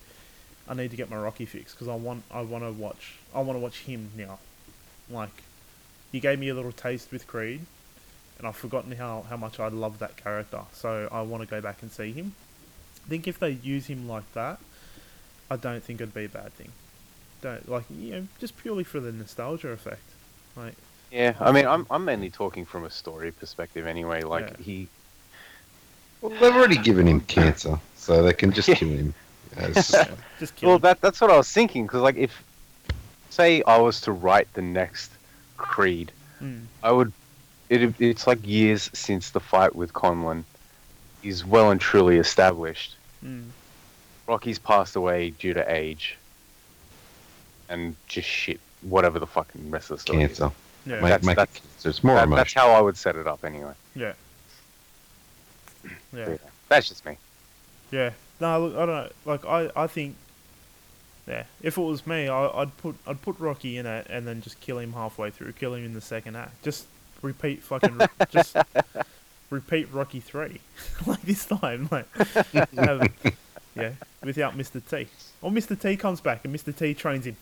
I need to get my Rocky fix, because I want to watch him now. Like, you gave me a little taste with Creed, and I've forgotten how much I love that character, so I want to go back and see him. I think if they use him like that, I don't think it'd be a bad thing. don't like, you know, just purely for the nostalgia effect. Like, yeah, I mean, I'm mainly talking from a story perspective anyway. Like, yeah. Well, they've already given him cancer, so they can just kill him. You know, just kill him. That's what I was thinking, because, like, if, say, I was to write the next Creed, I would. It's like years since the fight with Conlon is well and truly established. Rocky's passed away due to age and just shit, whatever the fucking rest of the story is. Cancer. Yeah. That's cancer. It's more emotional. That's how I would set it up anyway. Yeah. Yeah. That's just me. Yeah. No, look, I don't know. Like, I think, yeah, if it was me, I'd put Rocky in it and then just kill him halfway through, kill him in the second act. Just repeat fucking, just repeat Rocky 3. Like, this time, like, yeah, without Mr. T. Or Mr. T comes back and Mr. T trains him.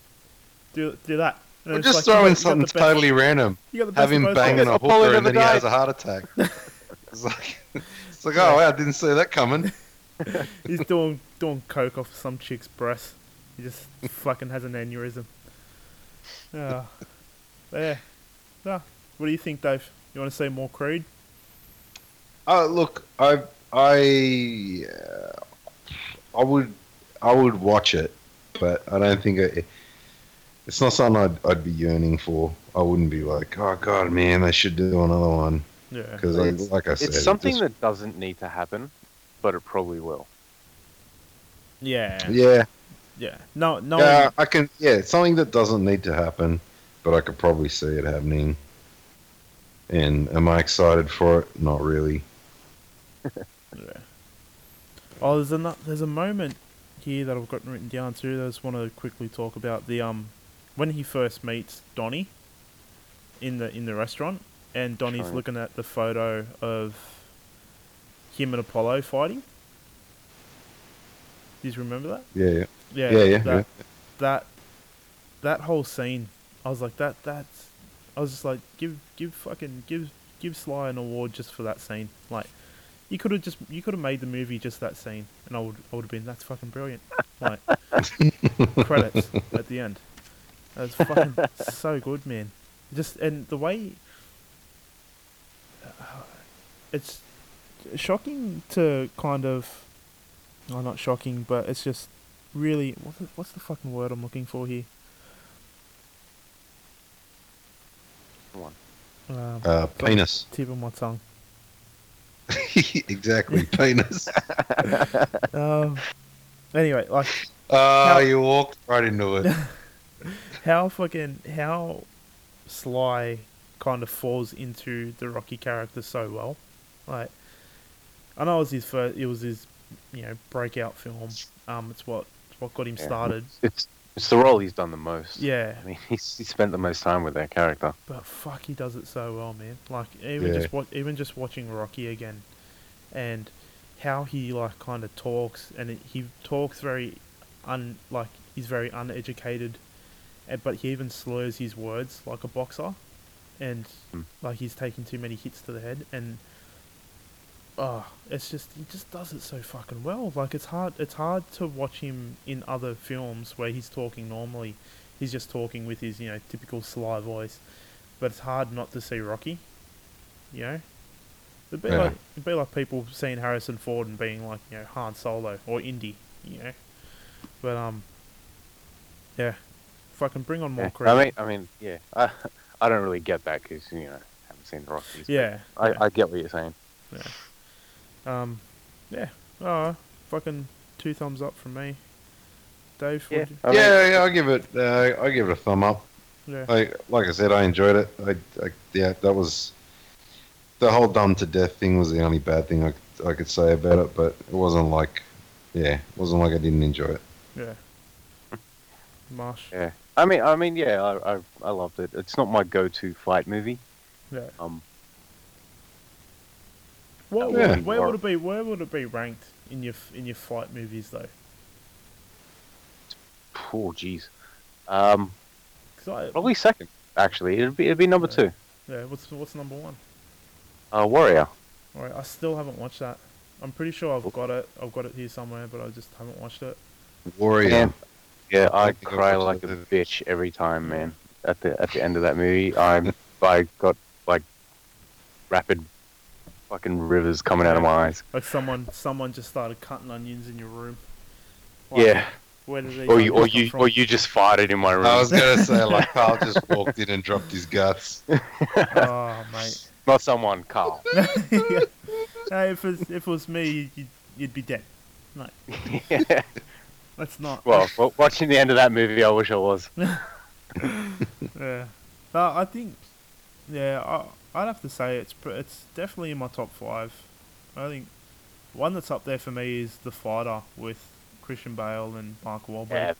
Do that. We're just like, throwing something totally random. Have him banging a hooker and then he has a heart attack. It's like, oh, wow, I didn't see that coming. He's doing coke off some chick's breast. He just fucking has an aneurysm. Yeah. No. What do you think, Dave? You want to see more Creed? Oh, look, I would watch it, but I don't think it's not something I'd be yearning for. I wouldn't be like, oh god, man, they should do another one. Yeah, because like I said, it's something that doesn't need to happen, but it probably will. Yeah. Yeah. Yeah. No. Yeah, I can. Yeah, it's something that doesn't need to happen, but I could probably see it happening. And am I excited for it? Not really. Yeah. Oh, there's a moment here that I've got written down too. I just want to quickly talk about the when he first meets Donnie in the restaurant, and Donnie's looking at the photo of him and Apollo fighting. Do you remember that? Yeah. That whole scene, I was like, I was just like, give Sly an award just for that scene, like. You could have made the movie just that scene, and I would have been, that's fucking brilliant. Like, credits at the end. That was fucking so good, man. Just, and the way, it's shocking to kind of, well, not shocking, but it's just really, what's the fucking word I'm looking for here? Come on. Penis. Tip of my tongue. Exactly, penis. Anyway, like, you walked right into it. How Sly kind of falls into the Rocky character so well. Like, I know it was his breakout film. It's what got him started. It's the role he's done the most. Yeah, I mean, he spent the most time with that character. But fuck, he does it so well, man. Like, even just watching Rocky again, and how he kind of talks, and he talks very he's very uneducated, but he even slurs his words like a boxer, and he's taking too many hits to the head, and it's just, he just does it so fucking well. Like, it's hard to watch him in other films where he's talking normally. He's just talking with his, typical Sly voice. But it's hard not to see Rocky. It'd be like people seeing Harrison Ford and being like, Han Solo or Indy, But yeah, fucking bring on more Creed. I mean, yeah. I don't really get that because haven't seen the Rockies. Yeah, I get what you're saying. Yeah. Fucking 2 thumbs up from me, Dave. Yeah, I'll give it a thumb up. Yeah. Like I said, I enjoyed it. That was, the whole dumb to death thing was the only bad thing I could say about it, but it wasn't like, I didn't enjoy it. Yeah. Marsh. Yeah. I mean, yeah, I loved it. It's not my go-to fight movie. Yeah. Where would it be ranked in your fight movies though? Oh jeez, probably second. Actually, it'd be number 2. Yeah, what's number 1? Warrior. All right, I still haven't watched that. I'm pretty sure I've got it. I've got it here somewhere, but I just haven't watched it. Warrior. Yeah, I cry like a bitch every time, man. At the end of that movie, I got like rapid fucking rivers coming out of my eyes. Like someone just started cutting onions in your room. Like, yeah. Where did they or you just farted in my room. I was gonna say, like, Carl just walked in and dropped his guts. Oh, mate. Not someone, Carl. Yeah. No, if it was me, you'd be dead. No. Yeah. Let's not. Well, watching the end of that movie, I wish I was. Yeah. I think, yeah, I'd have to say it's definitely in my top 5. I think one that's up there for me is The Fighter with Christian Bale and Mark Wahlberg. Yeah,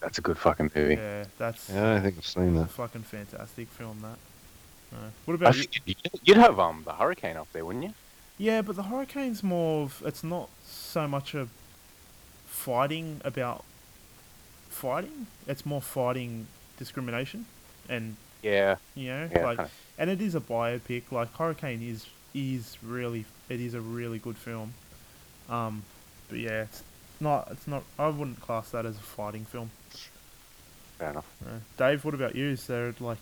that's a good fucking movie. Yeah, I think I've seen that. Fucking fantastic film, that. No. What about you? You'd have The Hurricane up there, wouldn't you? Yeah, but The Hurricane's more of, it's not so much a fighting, it's more fighting discrimination, and kind of. And it is a biopic. Like Hurricane is a really good film, but yeah, it's not. I wouldn't class that as a fighting film. Fair enough. Dave, what about you? Is there like,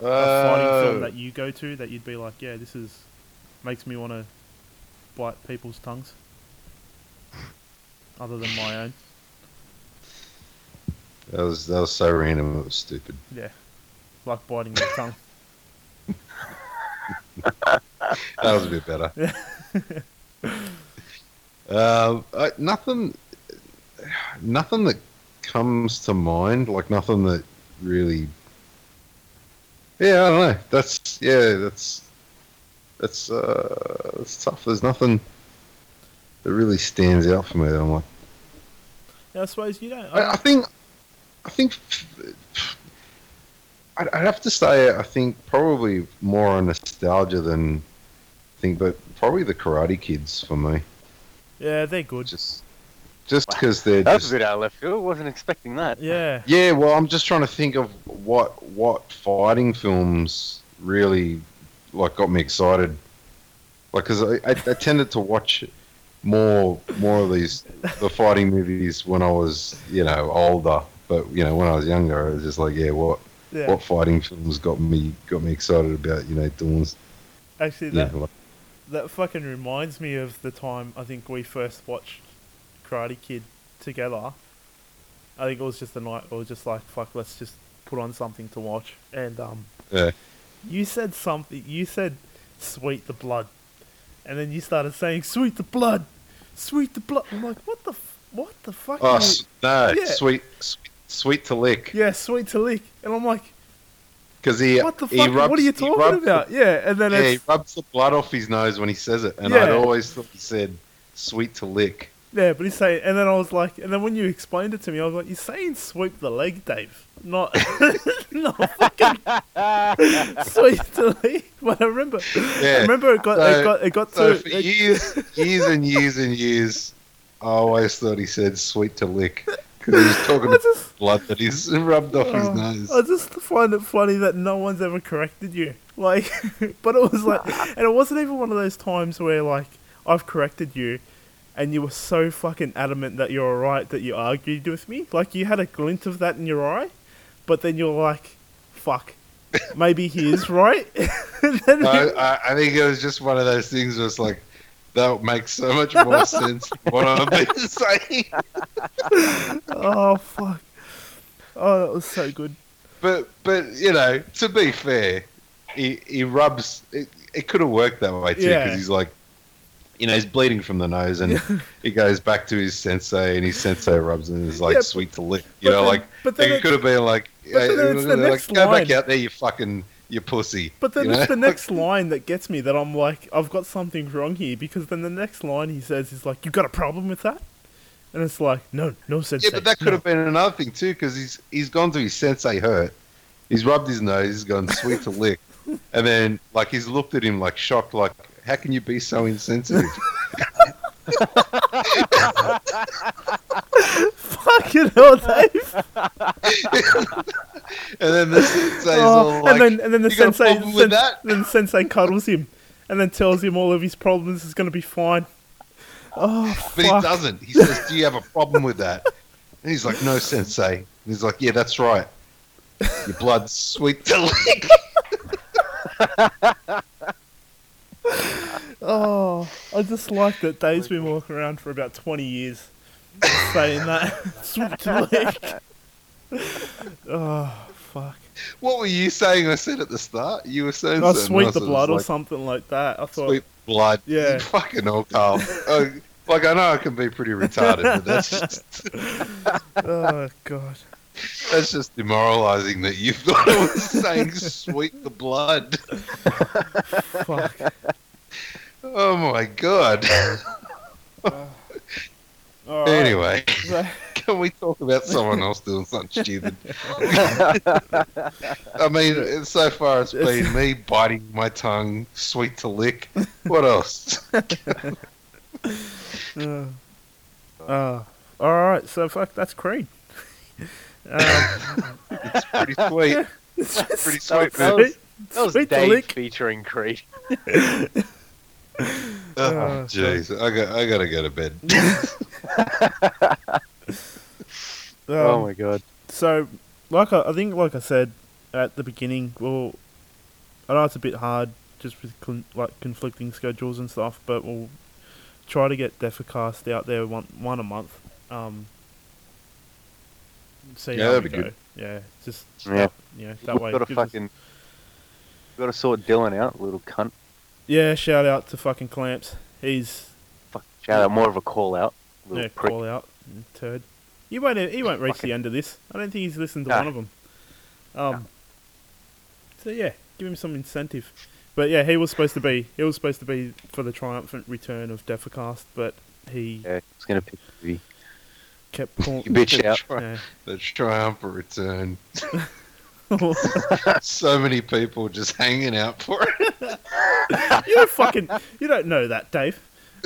a fighting film that you go to that you'd be like, yeah, this is makes me want to bite people's tongues? Other than my own. That was so random, it was stupid. Yeah. Like biting your tongue. That was a bit better. Yeah. Nothing that comes to mind, like nothing that really... Yeah, I don't know. That's tough. There's nothing... It really stands out for me. I'm like, yeah, I suppose you don't. I'd have to say, I think probably more on nostalgia than think, but probably the Karate Kids for me. Yeah, they're good. Just because wow. That was a bit out of left field. I wasn't expecting that. Yeah. Yeah. Well, I'm just trying to think of what fighting films really like got me excited. Like, because I tended to watch more of the fighting movies when I was, older. But when I was younger, it was just like, what fighting films got me excited about, Dawn's. Actually, that fucking reminds me of the time I think we first watched Karate Kid together. I think it was just the night we were just like, fuck, let's just put on something to watch. And you said something. You said, "Sweet the blood," and then you started saying, "Sweet the blood." Sweet the blood. I'm like, what the fuck? Oh, no, yeah. sweet to lick. Yeah, sweet to lick. And I'm like, because what are you talking about? He rubs the blood off his nose when he says it, and I'd always thought he said sweet to lick. Yeah, but he's saying, and then I was like, and then when you explained it to me, I was like, you're saying sweep the leg, Dave, not, not fucking sweep the leg. But I remember, it got to for years and years. I always thought he said sweet to lick because he was talking about blood that he's rubbed off his nose. I just find it funny that no one's ever corrected you, like. But it was like, and it wasn't even one of those times where like I've corrected you. And you were so fucking adamant that you're right that you argued with me. Like, you had a glint of that in your eye, but then you're like, fuck, maybe he is right. I think it was just one of those things where it's like, that makes so much more sense than what I've been saying. Oh, fuck. Oh, that was so good. But to be fair, he rubs... It could have worked that way, too, because he's like, he's bleeding from the nose, and he goes back to his sensei, and his sensei rubs him and is like, sweet to lick. It could have been like, go back out there, you fucking, you pussy. But then it's the next line that gets me that I'm like, I've got something wrong here, because then the next line he says is like, you got a problem with that? And it's like, no sensei. Yeah, but that could have been another thing too, because he's gone to his sensei Hurt. He's rubbed his nose, he's gone sweet to lick. And then, like, he's looked at him, like, shocked, like, how can you be so insensitive? Fucking hell, Dave. And then the sensei's all like, and then the sensei with that? Then the sensei cuddles him and then tells him all of his problems is going to be fine. Oh, fuck. But he doesn't. He says, do you have a problem with that? And he's like, no, Sensei. And he's like, yeah, that's right. Your blood's sweet to lick. Oh, I just like that Dave's been walking around for about 20 years saying that. Sweet to lick. Oh, fuck. What were you saying? I said at the start, you were saying something. Oh, sweet the blood or something like that. I thought. Sweet blood. Yeah. You fucking old Carl. Like, I know I can be pretty retarded, but that's just. Oh, God. That's just demoralizing that you thought I was saying sweet the blood. Fuck. Oh, my God. All right. Anyway, can we talk about someone else doing something stupid? I mean, so far it's been me biting my tongue, sweet to lick. What else? Alright, so fuck, that's Creed. It's pretty sweet. It's pretty sweet. That was Dave featuring Creed. Oh, jeez. I gotta go to bed. Oh, my God. So, I think, like I said at the beginning, well, I know it's a bit hard just with conflicting schedules and stuff, but we'll try to get Defcast out there one a month. See how that'd be good. Yeah, just that way. We've got to sort Dylan out, little cunt. Yeah, shout out to fucking Clamps. He's shout out, more of a call out. Yeah, prick. Call out, turd. He won't reach the end of this. I don't think he's listened to one of them. So yeah, give him some incentive. But yeah, he was supposed to be for the triumphant return of Defcast, but he's gonna pick the kept calling you bitch out. The triumphant return. So many people just hanging out for it. You don't know that, Dave.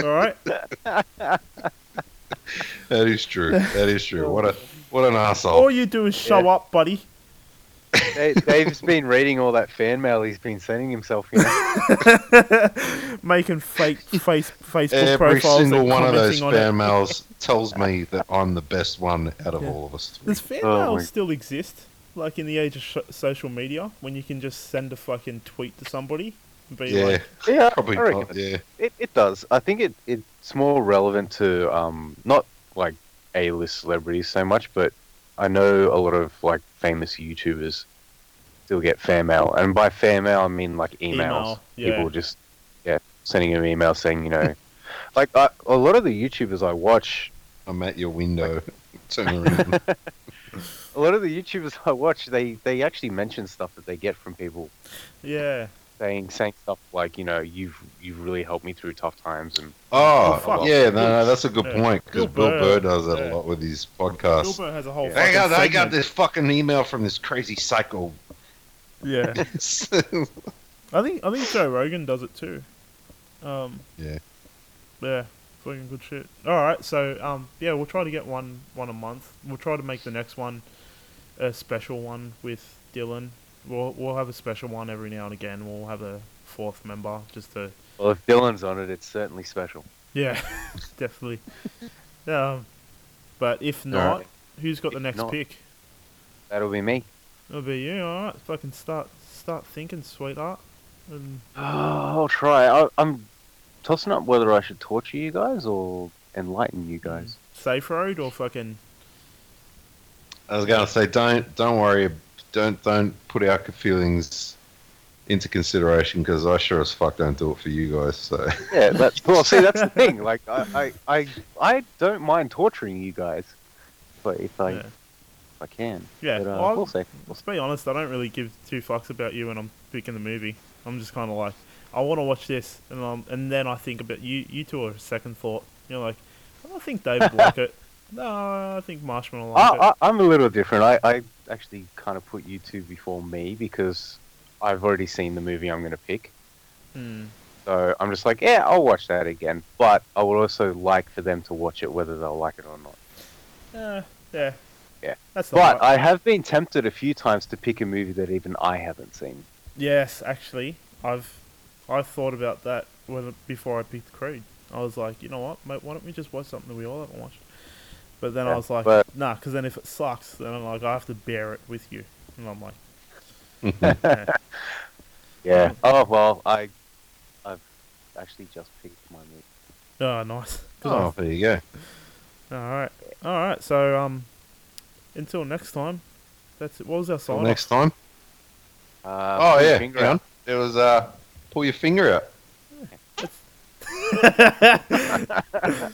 All right. That is true. What an asshole. All you do is show up, buddy. Dave's been reading all that fan mail he's been sending himself, you know. Making fake Facebook profiles. Every single one of those fan mails tells me that I'm the best one out of all of us. Does fan mail still exist? Like in the age of social media, when you can just send a fucking tweet to somebody and be probably not. Yeah. It does. I think it's more relevant to not like A-list celebrities so much, but I know a lot of like famous YouTubers still get fan mail, and by fan mail I mean like emails. People just sending them emails saying, you know, like a lot of the YouTubers I watch. I'm at your window. Like, turn around. A lot of the YouTubers I watch, they actually mention stuff that they get from people. Yeah. Saying stuff like, you know, you've really helped me through tough times. And that's a good point, because Bill Burr does that a lot with his podcast. Bill Burr has a whole I got this fucking email from this crazy psycho. Yeah. I think Joe Rogan does it too. Yeah. Fucking good shit. Alright, so, we'll try to get one a month. We'll try to make the next one a special one with Dylan. We'll have a special one every now and again. We'll have a fourth member just to... Well, if Dylan's on it, it's certainly special. Yeah, definitely. But if not, who's got the next pick? That'll be me. It'll be you, alright. Fucking start thinking, sweetheart. I'll try. I'm... tossing up whether I should torture you guys or enlighten you guys. Safe road or fucking. I was gonna say don't worry, don't put our feelings into consideration, because I sure as fuck don't do it for you guys. So yeah, that's the thing. Like I don't mind torturing you guys, but if I can. Yeah, but, let's be honest. I don't really give two fucks about you when I'm picking the movie. I'm just kind of like, I want to watch this, and then I think about you. You two are a second thought. You're like, I think Dave will like it. No, I think Marshman will like it. I'm a little different. I actually kind of put you two before me because I've already seen the movie I'm going to pick. So I'm just like, yeah, I'll watch that again. But I would also like for them to watch it, whether they'll like it or not. Yeah. That's but right. I have been tempted a few times to pick a movie that even I haven't seen. Yes, actually, I thought about that before I picked Creed. I was like, you know what, mate, why don't we just watch something that we all haven't watched? But then I was like, nah, because then if it sucks, then I'm like, I have to bear it with you. And I'm like... Yeah. Oh, well, I've actually just picked my movie. Oh, nice. Oh, there you go. Alright. Alright, so, until next time, that's it. What was our sign? Next time? Oh, yeah. Hang on. It was, pull your finger out. Yeah.